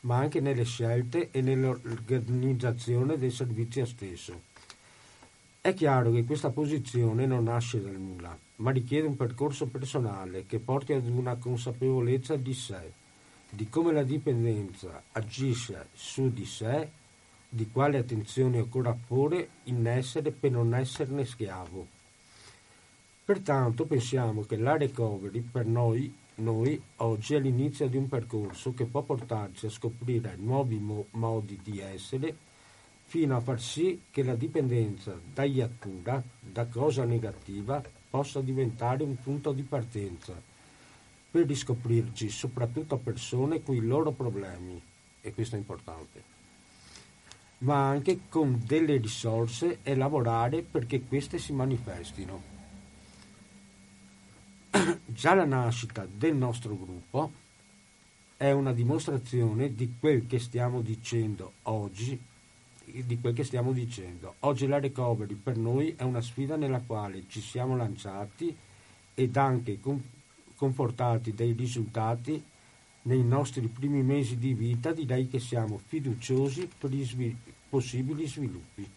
ma anche nelle scelte e nell'organizzazione del servizio stesso. È chiaro che questa posizione non nasce dal nulla, ma richiede un percorso personale che porti ad una consapevolezza di sé, di come la dipendenza agisce su di sé, di quale attenzione occorra porre in essere per non esserne schiavo. Pertanto pensiamo che la recovery per noi oggi è l'inizio di un percorso che può portarci a scoprire nuovi modi di essere, fino a far sì che la dipendenza da iattura, da cosa negativa, possa diventare un punto di partenza per riscoprirci soprattutto a persone con i loro problemi, e questo è importante, ma anche con delle risorse e lavorare perché queste si manifestino. Già la nascita del nostro gruppo è una dimostrazione di quel che stiamo dicendo oggi. La recovery per noi è una sfida nella quale ci siamo lanciati ed anche confortati dai risultati nei nostri primi mesi di vita. Direi che siamo fiduciosi per i possibili sviluppi.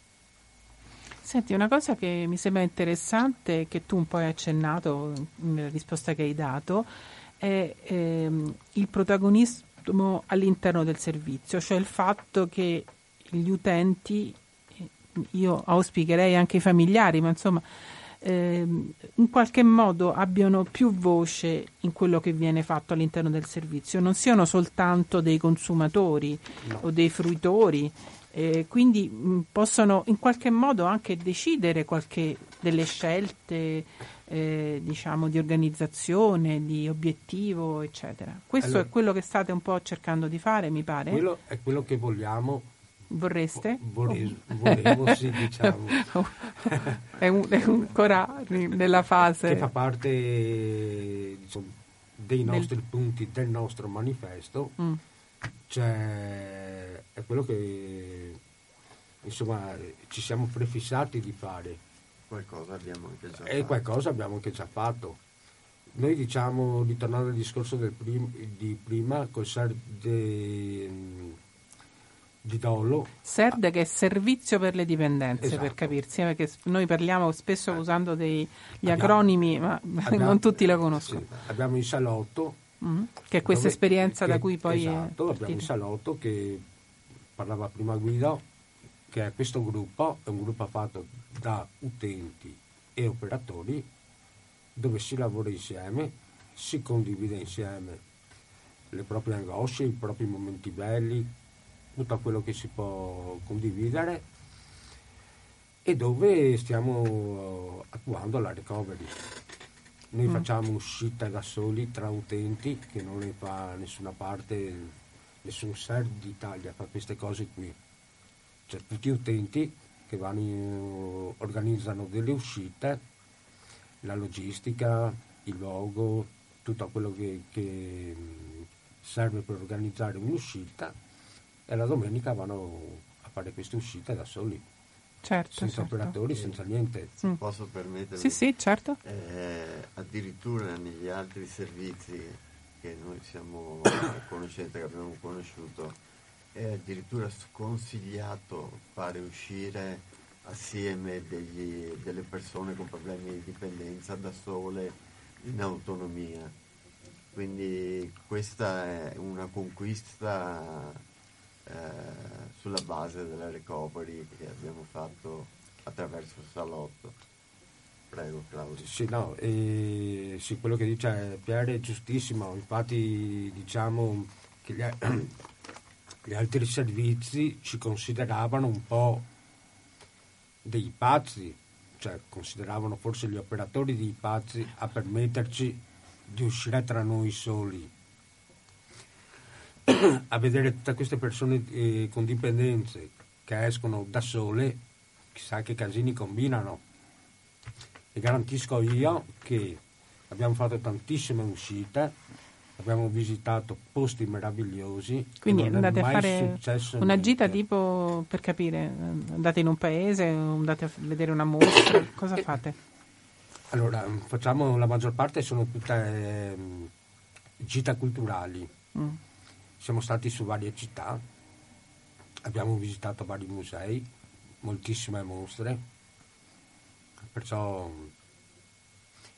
Senti, una cosa che mi sembra interessante, che tu un po' hai accennato nella risposta che hai dato, è il protagonismo all'interno del servizio, cioè il fatto che gli utenti, io auspicherei anche i familiari, ma insomma in qualche modo abbiano più voce in quello che viene fatto all'interno del servizio, non siano soltanto dei consumatori o dei fruitori, quindi possono in qualche modo anche decidere delle scelte, diciamo di organizzazione, di obiettivo, eccetera. Questo allora, è quello che state un po' cercando di fare, mi pare. Quello è quello che vogliamo. Vorreste? Volevo, sì, diciamo. È ancora nella fase. Che fa parte, diciamo, dei nostri punti, del nostro manifesto. Mm. Cioè, è quello che, insomma, ci siamo prefissati di fare. Qualcosa abbiamo anche già fatto. Noi diciamo, ritornando al discorso di prima, col SERT di Dollo. SERT che è servizio per le dipendenze, esatto. Per capirsi, perché noi parliamo spesso usando gli acronimi, ma non tutti la conoscono. Sì, abbiamo il salotto. Mm-hmm. Che è questa esperienza da cui poi... Esatto, abbiamo il salotto che parlava prima Guido, che è questo gruppo, è un gruppo fatto da utenti e operatori dove si lavora insieme, si condivide insieme le proprie angosce, i propri momenti belli, tutto quello che si può condividere, e dove stiamo attuando la recovery. Noi facciamo uscita da soli tra utenti, che non ne fa nessuna parte, nessun SERT d'Italia fa queste cose qui. Cioè, tutti utenti che vanno organizzano delle uscite, la logistica, il luogo, tutto quello che serve per organizzare un'uscita, e la domenica vanno a fare queste uscite da soli, certo. operatori, senza niente. Se posso permettermi? Sì, certo. Addirittura negli altri servizi che noi siamo conoscenti, che abbiamo conosciuto, è addirittura sconsigliato fare uscire assieme delle persone con problemi di dipendenza da sole, in autonomia. Quindi questa è una conquista sulla base della recovery che abbiamo fatto attraverso il salotto. Prego Claudio. Sì, quello che dice Pier è giustissimo, infatti diciamo che gli altri servizi ci consideravano un po' dei pazzi, cioè consideravano forse gli operatori dei pazzi a permetterci di uscire tra noi soli, a vedere tutte queste persone con dipendenze che escono da sole, chissà che casini combinano. E garantisco io che abbiamo fatto tantissime uscite, abbiamo visitato posti meravigliosi. Quindi andate a fare una gita, tipo, per capire, andate in un paese, andate a vedere una mostra, cosa fate? Allora, facciamo, la maggior parte sono tutte gite culturali. Siamo stati su varie città, abbiamo visitato vari musei, moltissime mostre, perciò...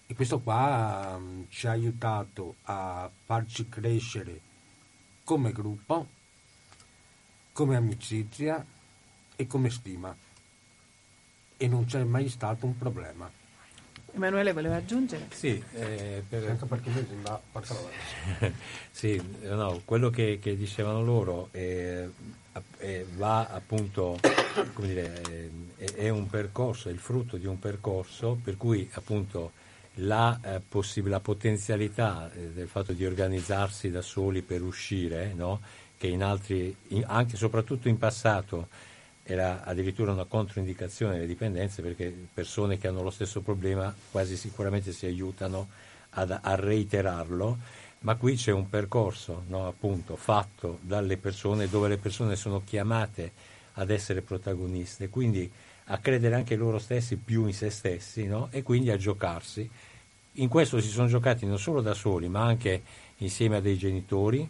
E questo qua ci ha aiutato a farci crescere come gruppo, come amicizia e come stima. E non c'è mai stato un problema. Emanuele voleva aggiungere? Sì, anche perché noi sembra Sì, no, quello che dicevano loro va appunto, come dire, è un percorso, è il frutto di un percorso per cui appunto la potenzialità del fatto di organizzarsi da soli per uscire, no? Che in altri, anche soprattutto in passato, era addirittura una controindicazione delle dipendenze, perché persone che hanno lo stesso problema quasi sicuramente si aiutano a reiterarlo, ma qui c'è un percorso, no? Appunto, fatto dalle persone, dove le persone sono chiamate ad essere protagoniste, quindi a credere anche loro stessi più in se stessi, no? E quindi a giocarsi. In questo si sono giocati non solo da soli, ma anche insieme a dei genitori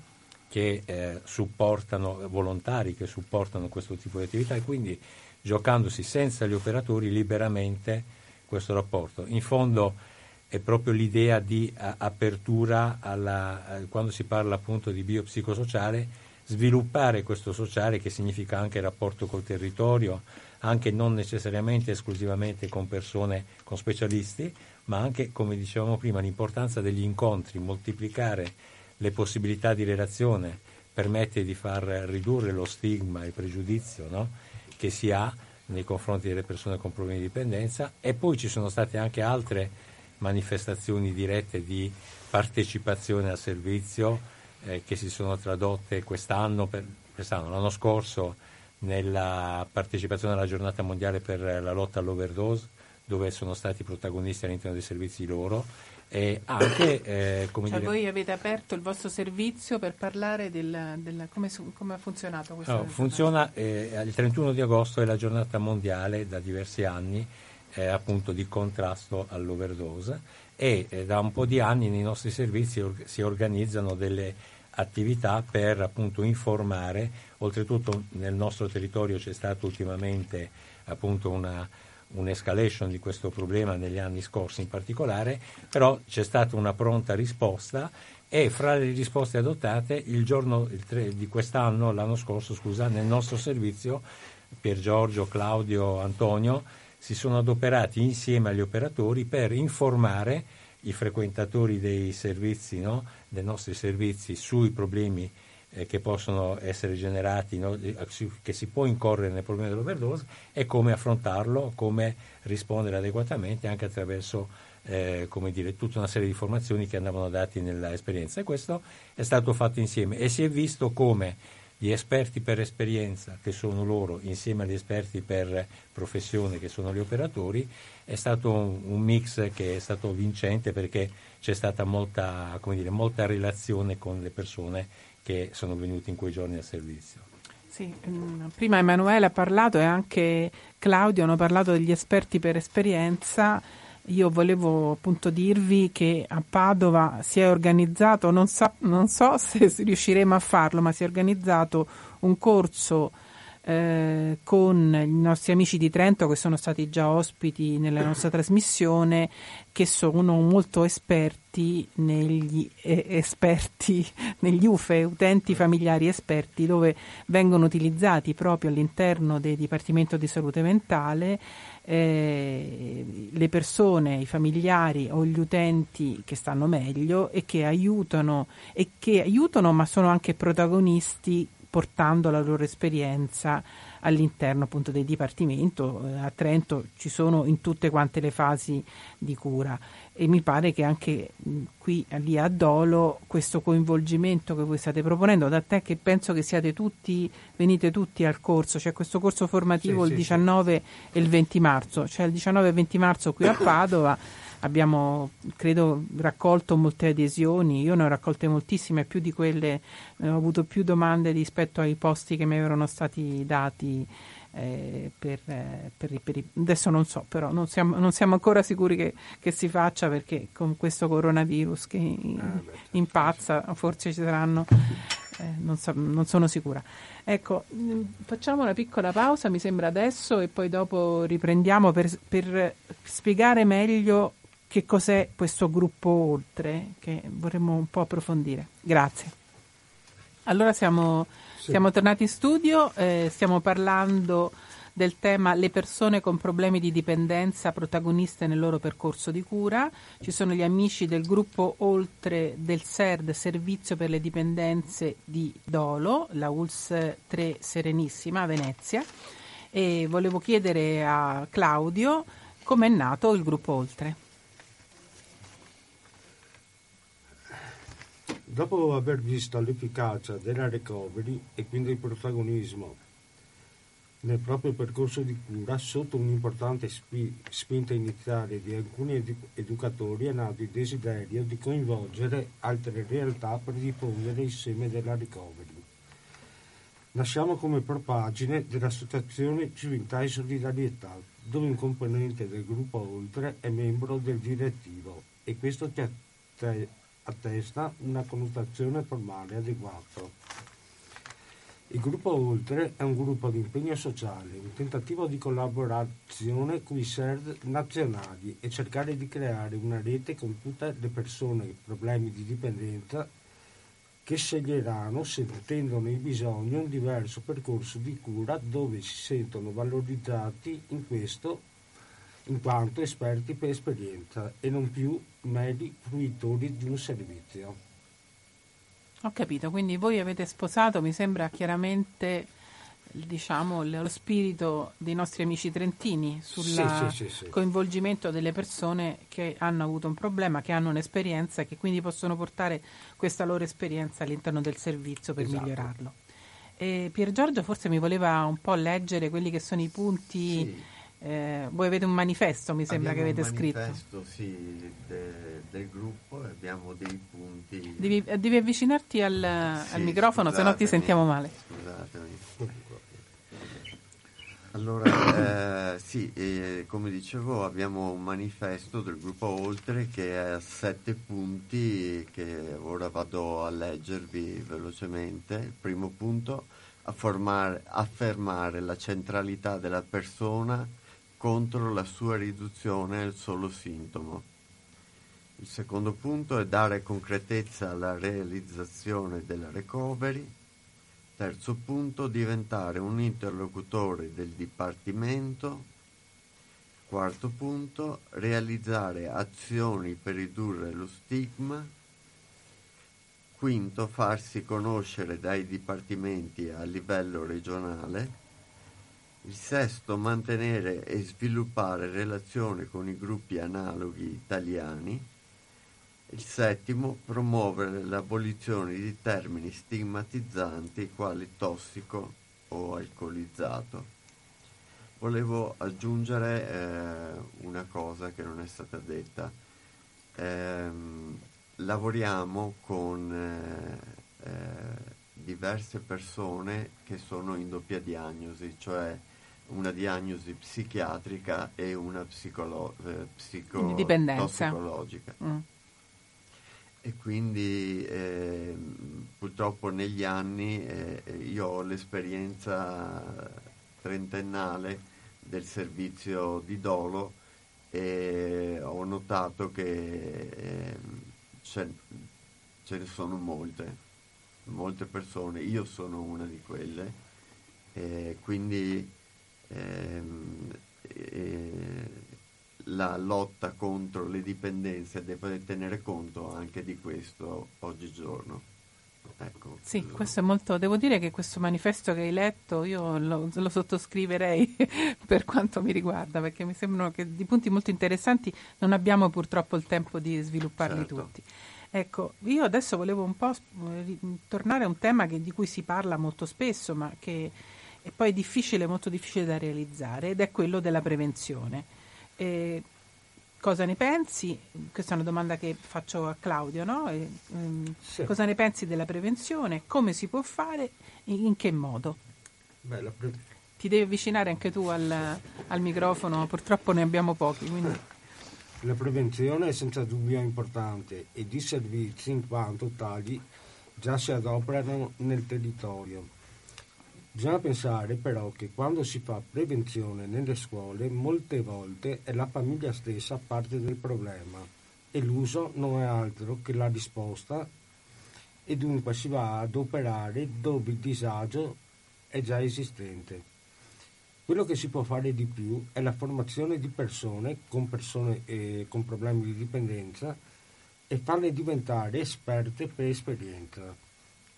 che supportano, volontari che supportano questo tipo di attività, e quindi giocandosi senza gli operatori liberamente questo rapporto. In fondo è proprio l'idea di apertura quando si parla appunto di biopsicosociale, sviluppare questo sociale, che significa anche rapporto col territorio, anche non necessariamente esclusivamente con persone, con specialisti, ma anche, come dicevamo prima, l'importanza degli incontri, moltiplicare le possibilità di relazione permette di far ridurre lo stigma e il pregiudizio, no? Che si ha nei confronti delle persone con problemi di dipendenza. E poi ci sono state anche altre manifestazioni dirette di partecipazione al servizio che si sono tradotte l'anno scorso nella partecipazione alla giornata mondiale per la lotta all'overdose, dove sono stati protagonisti all'interno dei servizi loro. E anche, voi avete aperto il vostro servizio per parlare della come ha funzionato questo? No, funziona il 31 di agosto è la giornata mondiale da diversi anni appunto di contrasto all'overdose e da un po' di anni nei nostri servizi si organizzano delle attività per appunto informare. Oltretutto nel nostro territorio c'è stato ultimamente appunto un'escalation di questo problema negli anni scorsi in particolare, però c'è stata una pronta risposta e fra le risposte adottate l'anno scorso, nel nostro servizio Pier Giorgio, Claudio, Antonio si sono adoperati insieme agli operatori per informare i frequentatori dei servizi, no? dei nostri servizi sui problemi che possono essere generati, no? che si può incorrere nel problema dell'overdose e come affrontarlo, come rispondere adeguatamente anche attraverso tutta una serie di informazioni che andavano dati nell'esperienza. E questo è stato fatto insieme e si è visto come gli esperti per esperienza, che sono loro, insieme agli esperti per professione, che sono gli operatori, è stato un mix che è stato vincente, perché c'è stata molta relazione con le persone che sono venuti in quei giorni al servizio. Sì, prima Emanuele ha parlato e anche Claudio hanno parlato degli esperti per esperienza. Io volevo appunto dirvi che a Padova si è organizzato, non so se riusciremo a farlo, ma si è organizzato un corso con i nostri amici di Trento, che sono stati già ospiti nella nostra trasmissione, che sono molto esperti negli UFE, utenti familiari esperti, dove vengono utilizzati proprio all'interno del Dipartimento di Salute Mentale le persone, i familiari o gli utenti che stanno meglio e che aiutano, ma sono anche protagonisti, portando la loro esperienza all'interno appunto del dipartimento. A Trento ci sono in tutte quante le fasi di cura e mi pare che anche qui lì a Dolo questo coinvolgimento che voi state proponendo, tant'è che penso che venite tutti al corso, c'è questo corso formativo il 19 e il 20 marzo, cioè il 19 e 20 marzo qui a Padova. Abbiamo, credo, raccolto molte adesioni, io ne ho raccolte moltissime, più di quelle, ho avuto più domande rispetto ai posti che mi erano stati dati adesso non so, però non siamo ancora sicuri che si faccia, perché con questo coronavirus che impazza forse ci saranno... non sono sicura. Ecco, facciamo una piccola pausa, mi sembra adesso, e poi dopo riprendiamo per spiegare meglio che cos'è questo gruppo Oltre, che vorremmo un po' approfondire. Grazie. Allora siamo tornati in studio, stiamo parlando del tema le persone con problemi di dipendenza protagoniste nel loro percorso di cura. Ci sono gli amici del gruppo Oltre del SERD, Servizio per le Dipendenze di Dolo, la ULS3 Serenissima a Venezia, e volevo chiedere a Claudio come è nato il gruppo Oltre. Dopo aver visto l'efficacia della recovery e quindi il protagonismo nel proprio percorso di cura, sotto un'importante spinta iniziale di alcuni educatori, è nato il desiderio di coinvolgere altre realtà per diffondere il seme della recovery. Nasciamo come propagine dell'associazione Civiltà e Solidarietà, dove un componente del gruppo Oltre è membro del direttivo, e questo ci attesta una connotazione formale adeguata. Il gruppo Oltre è un gruppo di impegno sociale, un tentativo di collaborazione con i SERT nazionali e cercare di creare una rete con tutte le persone con problemi di dipendenza che sceglieranno, sentendono il bisogno, un diverso percorso di cura dove si sentono valorizzati in quanto esperti per esperienza e non più meri fruitori di un servizio. Ho capito, quindi voi avete sposato, mi sembra chiaramente diciamo, lo spirito dei nostri amici trentini sul coinvolgimento delle persone che hanno avuto un problema, che hanno un'esperienza, che quindi possono portare questa loro esperienza all'interno del servizio per migliorarlo. E Pier Giorgio forse mi voleva un po' leggere quelli che sono i punti. Voi avete un manifesto, mi sembra, che avete scritto. Abbiamo un manifesto del gruppo, e abbiamo dei punti. Devi avvicinarti al microfono, scusatemi, sennò ti sentiamo male. Scusatemi. Allora, come dicevo, abbiamo un manifesto del gruppo Oltre che ha 7 punti che ora vado a leggervi velocemente. Il primo punto: affermare la centralità della persona contro la sua riduzione al solo sintomo. Il secondo punto è dare concretezza alla realizzazione della recovery. Terzo punto, diventare un interlocutore del dipartimento. Quarto punto, realizzare azioni per ridurre lo stigma. Quinto, farsi conoscere dai dipartimenti a livello regionale. Il sesto, mantenere e sviluppare relazioni con i gruppi analoghi italiani. Il settimo, promuovere l'abolizione di termini stigmatizzanti quali tossico o alcolizzato. Volevo aggiungere una cosa che non è stata detta. Lavoriamo con diverse persone che sono in doppia diagnosi, cioè una diagnosi psichiatrica e una psicologica. E quindi purtroppo negli anni io ho l'esperienza trentennale del servizio di dolo e ho notato che ce ne sono molte persone, io sono una di quelle, quindi la lotta contro le dipendenze deve tenere conto anche di questo oggigiorno. Ecco. Sì, questo è molto. Devo dire che questo manifesto che hai letto io lo sottoscriverei per quanto mi riguarda, perché mi sembrano che di punti molto interessanti. Non abbiamo purtroppo il tempo di svilupparli tutti. Ecco, io adesso volevo un po' tornare a un tema di cui si parla molto spesso, ma che è poi difficile, molto difficile da realizzare, ed è quello della prevenzione. Cosa ne pensi? Questa è una domanda che faccio a Claudio, no? Cosa ne pensi della prevenzione? Come si può fare? In che modo? Beh, ti devi avvicinare anche tu al microfono, purtroppo ne abbiamo pochi. Quindi. La prevenzione è senza dubbio importante e i servizi, in quanto tali, già si adoperano nel territorio. Bisogna pensare però che quando si fa prevenzione nelle scuole molte volte è la famiglia stessa parte del problema e l'uso non è altro che la risposta, e dunque si va ad operare dove il disagio è già esistente. Quello che si può fare di più è la formazione di persone con problemi di dipendenza e farle diventare esperte per esperienza.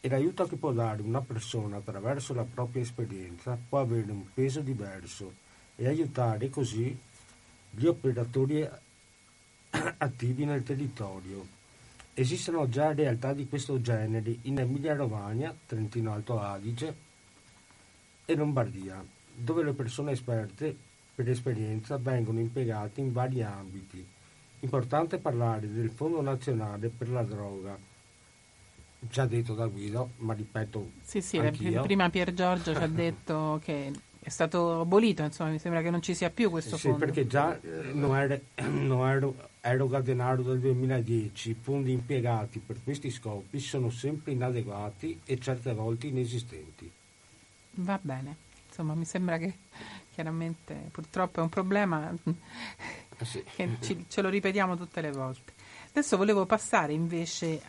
E l'aiuto che può dare una persona attraverso la propria esperienza può avere un peso diverso e aiutare così gli operatori attivi nel territorio. Esistono già realtà di questo genere in Emilia-Romagna, Trentino Alto Adige e Lombardia, dove le persone esperte per esperienza vengono impiegate in vari ambiti. Importante parlare del Fondo Nazionale per la Droga, già detto da Guido, ma ripeto anch'io. Prima Pier Giorgio ci ha detto che è stato abolito, insomma mi sembra che non ci sia più questo fondo. Sì, perché già non eroga denaro dal 2010, i fondi impiegati per questi scopi sono sempre inadeguati e certe volte inesistenti. Va bene, insomma mi sembra che chiaramente purtroppo è un problema che ce lo ripetiamo tutte le volte. Adesso volevo passare invece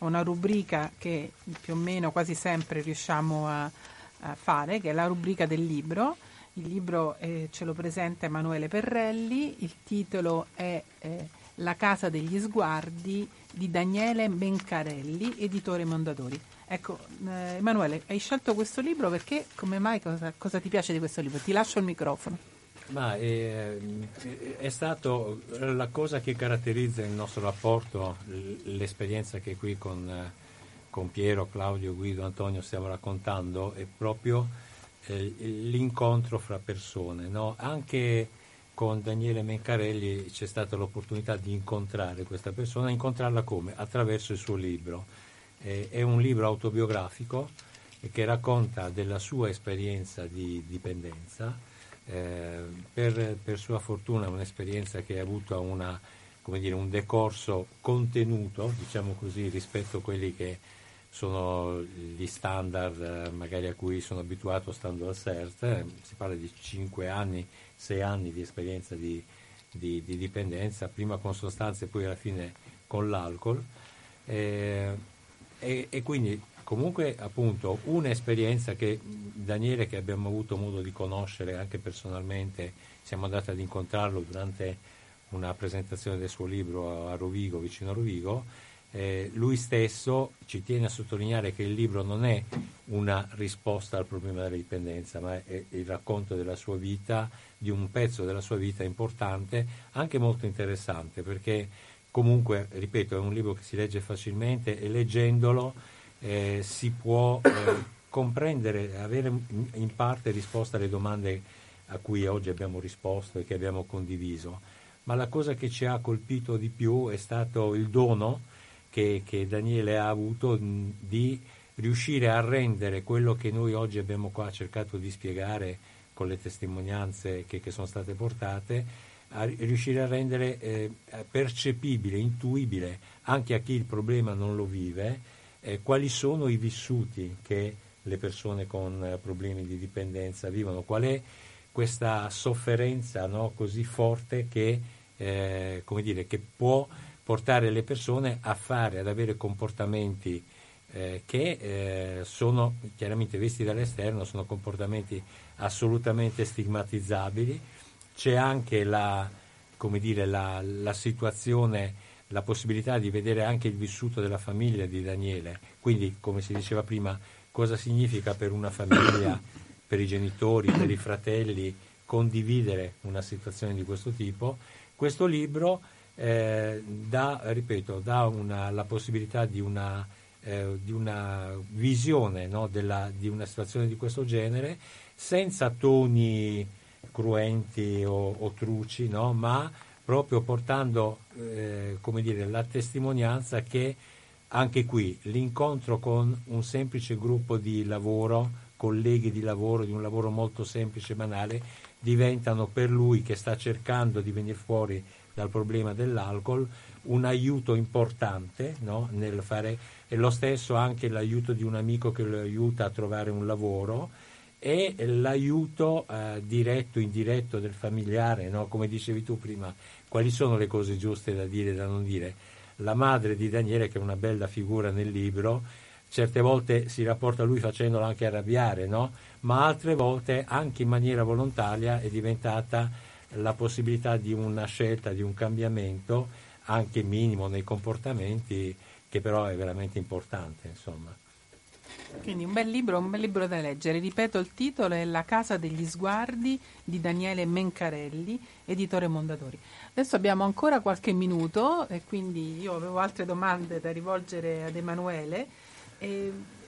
una rubrica che più o meno quasi sempre riusciamo a fare, che è la rubrica del libro. Il libro ce lo presenta Emanuele Perrelli, il titolo è La casa degli sguardi di Daniele Mencarelli, editore Mondadori. Ecco, Emanuele, hai scelto questo libro perché? Come mai? Cosa ti piace di questo libro? Ti lascio il microfono. Ma è stato la cosa che caratterizza il nostro rapporto, l'esperienza che qui con Piero, Claudio, Guido, Antonio stiamo raccontando, è proprio l'incontro fra persone, no? Anche con Daniele Mencarelli c'è stata l'opportunità di incontrare questa persona. Incontrarla come? Attraverso il suo libro. È un libro autobiografico che racconta della sua esperienza di dipendenza, per sua fortuna un'esperienza che ha avuto un decorso contenuto, diciamo così, rispetto a quelli che sono gli standard magari a cui sono abituato stando al SERT. Si parla di 5 anni, 6 anni di esperienza di dipendenza, prima con sostanze e poi alla fine con l'alcol. E quindi comunque appunto un'esperienza che Daniele, che abbiamo avuto modo di conoscere anche personalmente, siamo andati ad incontrarlo durante una presentazione del suo libro a Rovigo, vicino a Rovigo. Lui stesso ci tiene a sottolineare che il libro non è una risposta al problema della dipendenza, ma è il racconto della sua vita, di un pezzo della sua vita importante, anche molto interessante, perché comunque, ripeto, è un libro che si legge facilmente e leggendolo si può comprendere, avere in parte risposta alle domande a cui oggi abbiamo risposto e che abbiamo condiviso. Ma la cosa che ci ha colpito di più è stato il dono che Daniele ha avuto di riuscire a rendere quello che noi oggi abbiamo qua cercato di spiegare con le testimonianze che sono state portate, a riuscire a rendere percepibile, intuibile anche a chi il problema non lo vive, quali sono i vissuti che le persone con problemi di dipendenza vivono, qual è questa sofferenza, no, così forte che può portare le persone ad avere comportamenti che sono chiaramente, visti dall'esterno, sono comportamenti assolutamente stigmatizzabili. C'è anche la situazione, la possibilità di vedere anche il vissuto della famiglia di Daniele. Quindi, come si diceva prima, cosa significa per una famiglia, per i genitori, per i fratelli, condividere una situazione di questo tipo. Questo libro dà la possibilità di una visione, no, di una situazione di questo genere, senza toni cruenti o truci, no? Ma proprio portando la testimonianza che anche qui l'incontro con un semplice gruppo di lavoro, colleghi di lavoro, di un lavoro molto semplice e banale, diventano per lui, che sta cercando di venire fuori dal problema dell'alcol, un aiuto importante, no? Nel fare, e lo stesso anche l'aiuto di un amico che lo aiuta a trovare un lavoro, e l'aiuto diretto, indiretto del familiare, no? Come dicevi tu prima, quali sono le cose giuste da dire e da non dire. La madre di Daniele, che è una bella figura nel libro, certe volte si rapporta a lui facendolo anche arrabbiare, no? Ma altre volte anche in maniera volontaria è diventata la possibilità di una scelta, di un cambiamento anche minimo nei comportamenti, che però è veramente importante, insomma. Quindi un bel libro da leggere. Ripeto, il titolo è La casa degli sguardi di Daniele Mencarelli, editore Mondadori. Adesso abbiamo ancora qualche minuto e quindi io avevo altre domande da rivolgere ad Emanuele.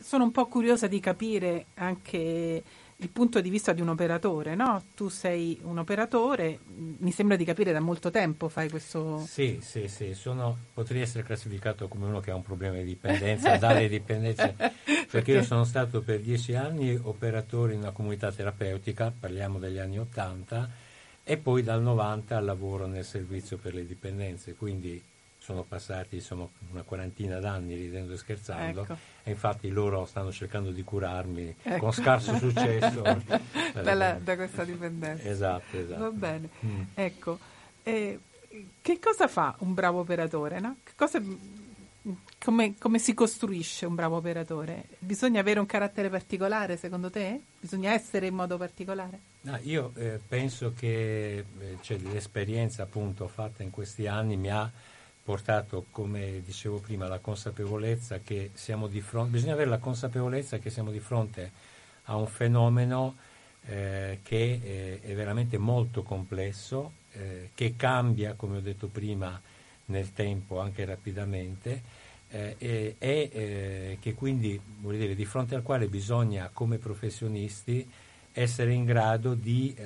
Sono un po' curiosa di capire anche il punto di vista di un operatore, no? Tu sei un operatore, mi sembra di capire, da molto tempo fai questo... Sì, potrei essere classificato come uno che ha un problema di dipendenza, dalle dipendenze, perché io sono stato per 10 anni operatore in una comunità terapeutica, parliamo degli anni 80, e poi dal 90 lavoro nel servizio per le dipendenze, quindi sono passati una 40ina d'anni, ridendo e scherzando, ecco. E infatti loro stanno cercando di curarmi, ecco, con scarso successo da questa dipendenza. Esatto. Va bene. Ecco, che cosa fa un bravo operatore, no? Come si costruisce un bravo operatore? Bisogna avere un carattere particolare, secondo te? Bisogna essere in modo particolare? No, io penso che l'esperienza appunto fatta in questi anni mi ha portato, come dicevo prima, la consapevolezza che siamo di fronte, bisogna avere la consapevolezza che siamo di fronte a un fenomeno che è veramente molto complesso, che cambia, come ho detto prima, nel tempo anche rapidamente, e che quindi, vuol dire, di fronte al quale bisogna, come professionisti, essere in grado di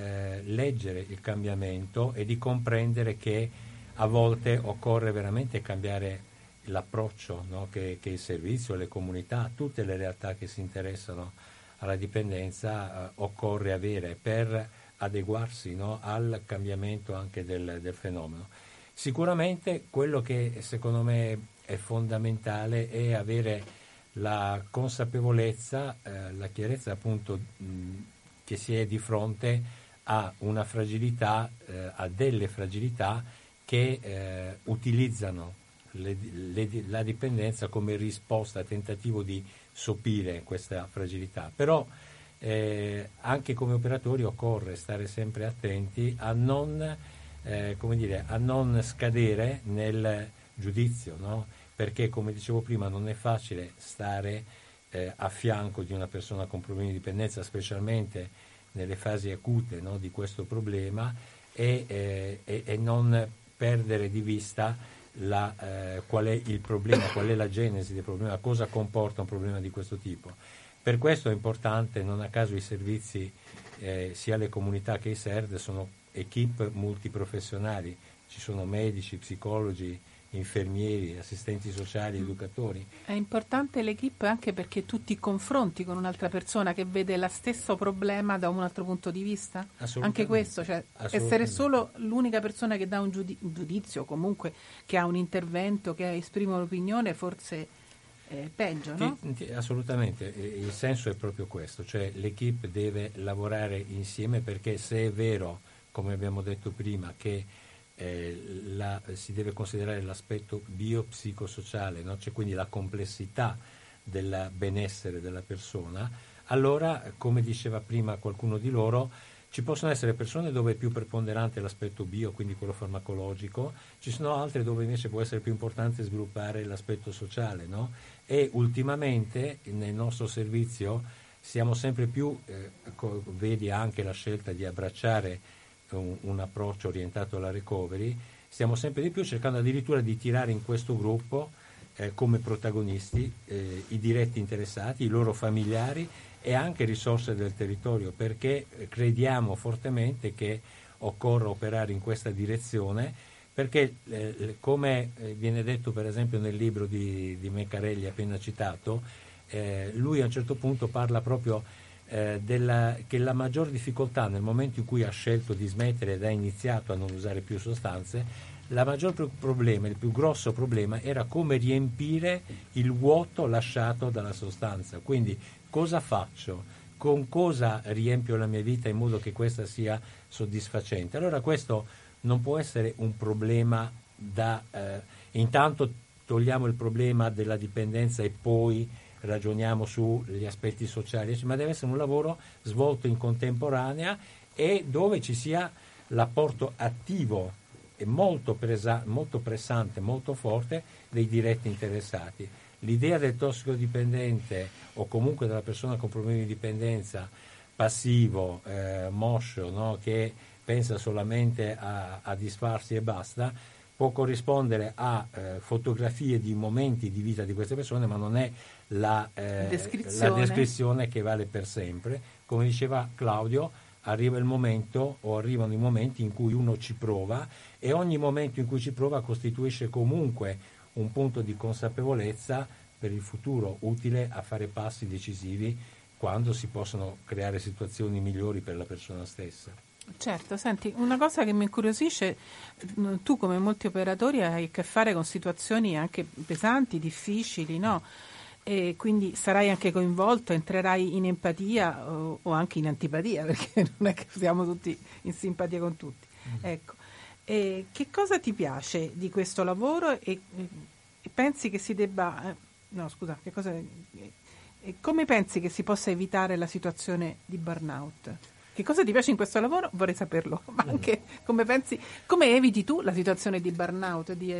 leggere il cambiamento e di comprendere che a volte occorre veramente cambiare l'approccio, no? Che il servizio, le comunità, tutte le realtà che si interessano alla dipendenza occorre avere per adeguarsi, no? Al cambiamento anche del fenomeno. Sicuramente quello che secondo me è fondamentale è avere la consapevolezza, la chiarezza appunto che si è di fronte a una fragilità, a delle fragilità che utilizzano la dipendenza come risposta, tentativo di sopire questa fragilità. Però anche come operatori occorre stare sempre attenti a non, come dire, a non scadere nel giudizio, no? Perché, come dicevo prima, non è facile stare a fianco di una persona con problemi di dipendenza, specialmente nelle fasi acute, no, di questo problema, e non perdere di vista qual è il problema, qual è la genesi del problema, cosa comporta un problema di questo tipo. Per questo è importante, non a caso i servizi, sia le comunità che i SERT, sono equip multiprofessionali, ci sono medici, psicologi, infermieri, assistenti sociali, educatori. È importante l'equipe anche perché tu ti confronti con un'altra persona che vede lo stesso problema da un altro punto di vista. Anche questo, cioè essere solo l'unica persona che dà un giudizio, comunque che ha un intervento, che esprime un'opinione, forse è peggio, no? Assolutamente, il senso è proprio questo, cioè l'equipe deve lavorare insieme, perché se è vero, come abbiamo detto prima, che si deve considerare l'aspetto biopsicosociale, no? Cioè, quindi la complessità del benessere della persona, allora, come diceva prima qualcuno di loro, ci possono essere persone dove è più preponderante l'aspetto bio, quindi quello farmacologico, ci sono altre dove invece può essere più importante sviluppare l'aspetto sociale, no? E ultimamente nel nostro servizio siamo sempre più, vedi anche la scelta di abbracciare un approccio orientato alla recovery, stiamo sempre di più cercando addirittura di tirare in questo gruppo come protagonisti i diretti interessati, i loro familiari e anche risorse del territorio, perché crediamo fortemente che occorra operare in questa direzione, perché come viene detto per esempio nel libro di Mencarelli appena citato, lui a un certo punto parla proprio che la maggior difficoltà nel momento in cui ha scelto di smettere ed ha iniziato a non usare più sostanze, la maggior problema, il più grosso problema era come riempire il vuoto lasciato dalla sostanza. Quindi cosa faccio? Con cosa riempio la mia vita in modo che questa sia soddisfacente? Allora questo non può essere un problema da intanto togliamo il problema della dipendenza e poi ragioniamo sugli aspetti sociali, ma deve essere un lavoro svolto in contemporanea e dove ci sia l'apporto attivo e molto pressante, molto forte dei diretti interessati. L'idea del tossicodipendente o comunque della persona con problemi di dipendenza passivo, moscio, no? Che pensa solamente a disfarsi e basta, può corrispondere a fotografie di momenti di vita di queste persone, ma non è la descrizione che vale per sempre. Come diceva Claudio, arriva il momento o arrivano i momenti in cui uno ci prova, e ogni momento in cui ci prova costituisce comunque un punto di consapevolezza per il futuro, utile a fare passi decisivi quando si possono creare situazioni migliori per la persona stessa. Certo, senti, una cosa che mi incuriosisce, tu come molti operatori hai a che fare con situazioni anche pesanti, difficili, no? E quindi sarai anche coinvolto, entrerai in empatia o anche in antipatia, perché non è che siamo tutti in simpatia con tutti. Ecco, e che cosa ti piace di questo lavoro e pensi che si debba... come pensi che si possa evitare la situazione di burnout? Che cosa ti piace in questo lavoro? Vorrei saperlo, ma anche come eviti tu la situazione di burnout, di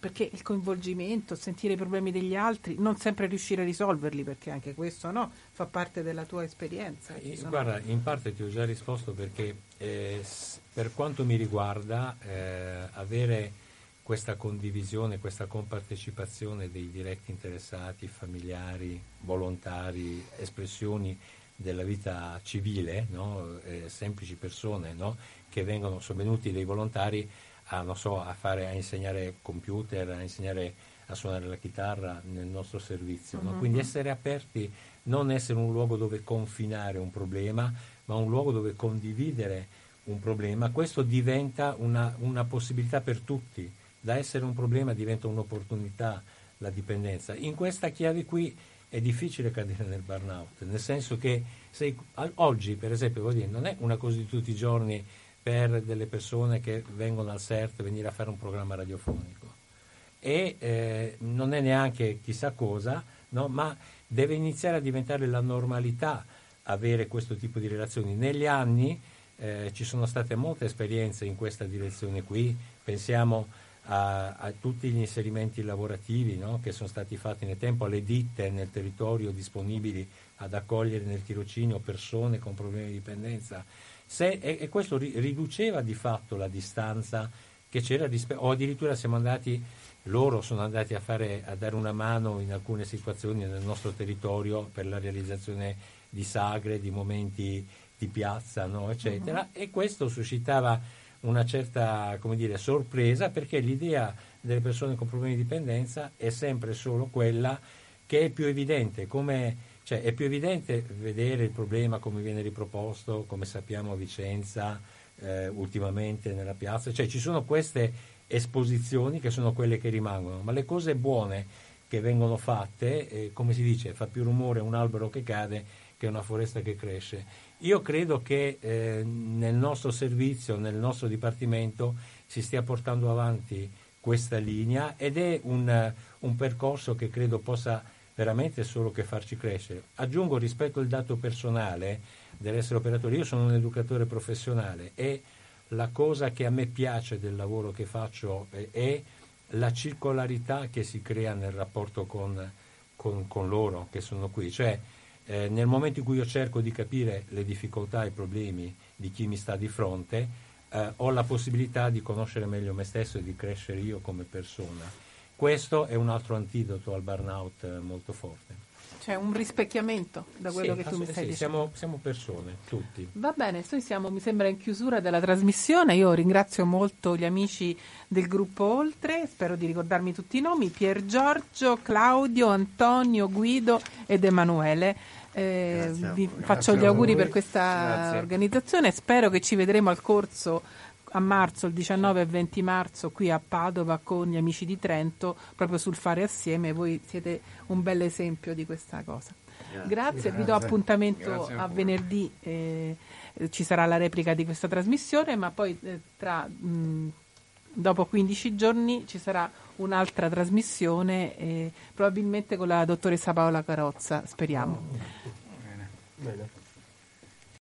perché il coinvolgimento, sentire i problemi degli altri, non sempre riuscire a risolverli, perché anche questo fa parte della tua esperienza. Guarda, in parte ti ho già risposto, perché per quanto mi riguarda avere questa condivisione, questa compartecipazione dei diretti interessati, familiari, volontari, espressioni della vita civile, semplici persone, che sono venuti dei volontari a insegnare computer, a insegnare a suonare la chitarra nel nostro servizio. Uh-huh. Quindi essere aperti, non essere un luogo dove confinare un problema, ma un luogo dove condividere un problema. Questo diventa una possibilità per tutti. Da essere un problema diventa un'opportunità, la dipendenza. In questa chiave qui è difficile cadere nel burnout, nel senso che oggi, per esempio, non è una cosa di tutti i giorni per delle persone che vengono al SERT venire a fare un programma radiofonico, e non è neanche chissà cosa, ma deve iniziare a diventare la normalità avere questo tipo di relazioni. Negli anni ci sono state molte esperienze in questa direzione qui. Pensiamo a tutti gli inserimenti lavorativi che sono stati fatti nel tempo, alle ditte nel territorio disponibili ad accogliere nel tirocinio persone con problemi di dipendenza, e questo riduceva di fatto la distanza che c'era, o addirittura sono andati a dare una mano in alcune situazioni nel nostro territorio per la realizzazione di sagre, di momenti di piazza, eccetera. Mm-hmm. E questo suscitava una certa, sorpresa, perché l'idea delle persone con problemi di dipendenza è sempre solo quella che è più evidente, è più evidente vedere il problema come viene riproposto, come sappiamo a Vicenza, ultimamente nella piazza, ci sono queste esposizioni che sono quelle che rimangono, ma le cose buone che vengono fatte, come si dice, fa più rumore un albero che cade che una foresta che cresce. Io credo che nel nostro servizio, nel nostro dipartimento, si stia portando avanti questa linea, ed è un percorso che credo possa veramente solo che farci crescere. Aggiungo, rispetto al dato personale dell'essere operatore, io sono un educatore professionale, e la cosa che a me piace del lavoro che faccio è la circolarità che si crea nel rapporto con loro che sono qui. Nel momento in cui io cerco di capire le difficoltà e i problemi di chi mi sta di fronte, ho la possibilità di conoscere meglio me stesso e di crescere io come persona. Questo è un altro antidoto al burnout molto forte. C'è un rispecchiamento da quello che tu mi stai dicendo. Siamo persone, tutti. Va bene, noi siamo, mi sembra, in chiusura della trasmissione. Io ringrazio molto gli amici del gruppo Oltre, spero di ricordarmi tutti i nomi: Pier Giorgio, Claudio, Antonio, Guido ed Emanuele. Vi faccio gli auguri per questa organizzazione. Spero che ci vedremo al corso a marzo, il 19 e 20 marzo, qui a Padova con gli amici di Trento, proprio sul Fare Assieme. Voi siete un bel esempio di questa cosa. Grazie. Vi do appuntamento a venerdì, ci sarà la replica di questa trasmissione, ma poi dopo 15 giorni ci sarà un'altra trasmissione, probabilmente con la dottoressa Paola Carozza, speriamo. Bene.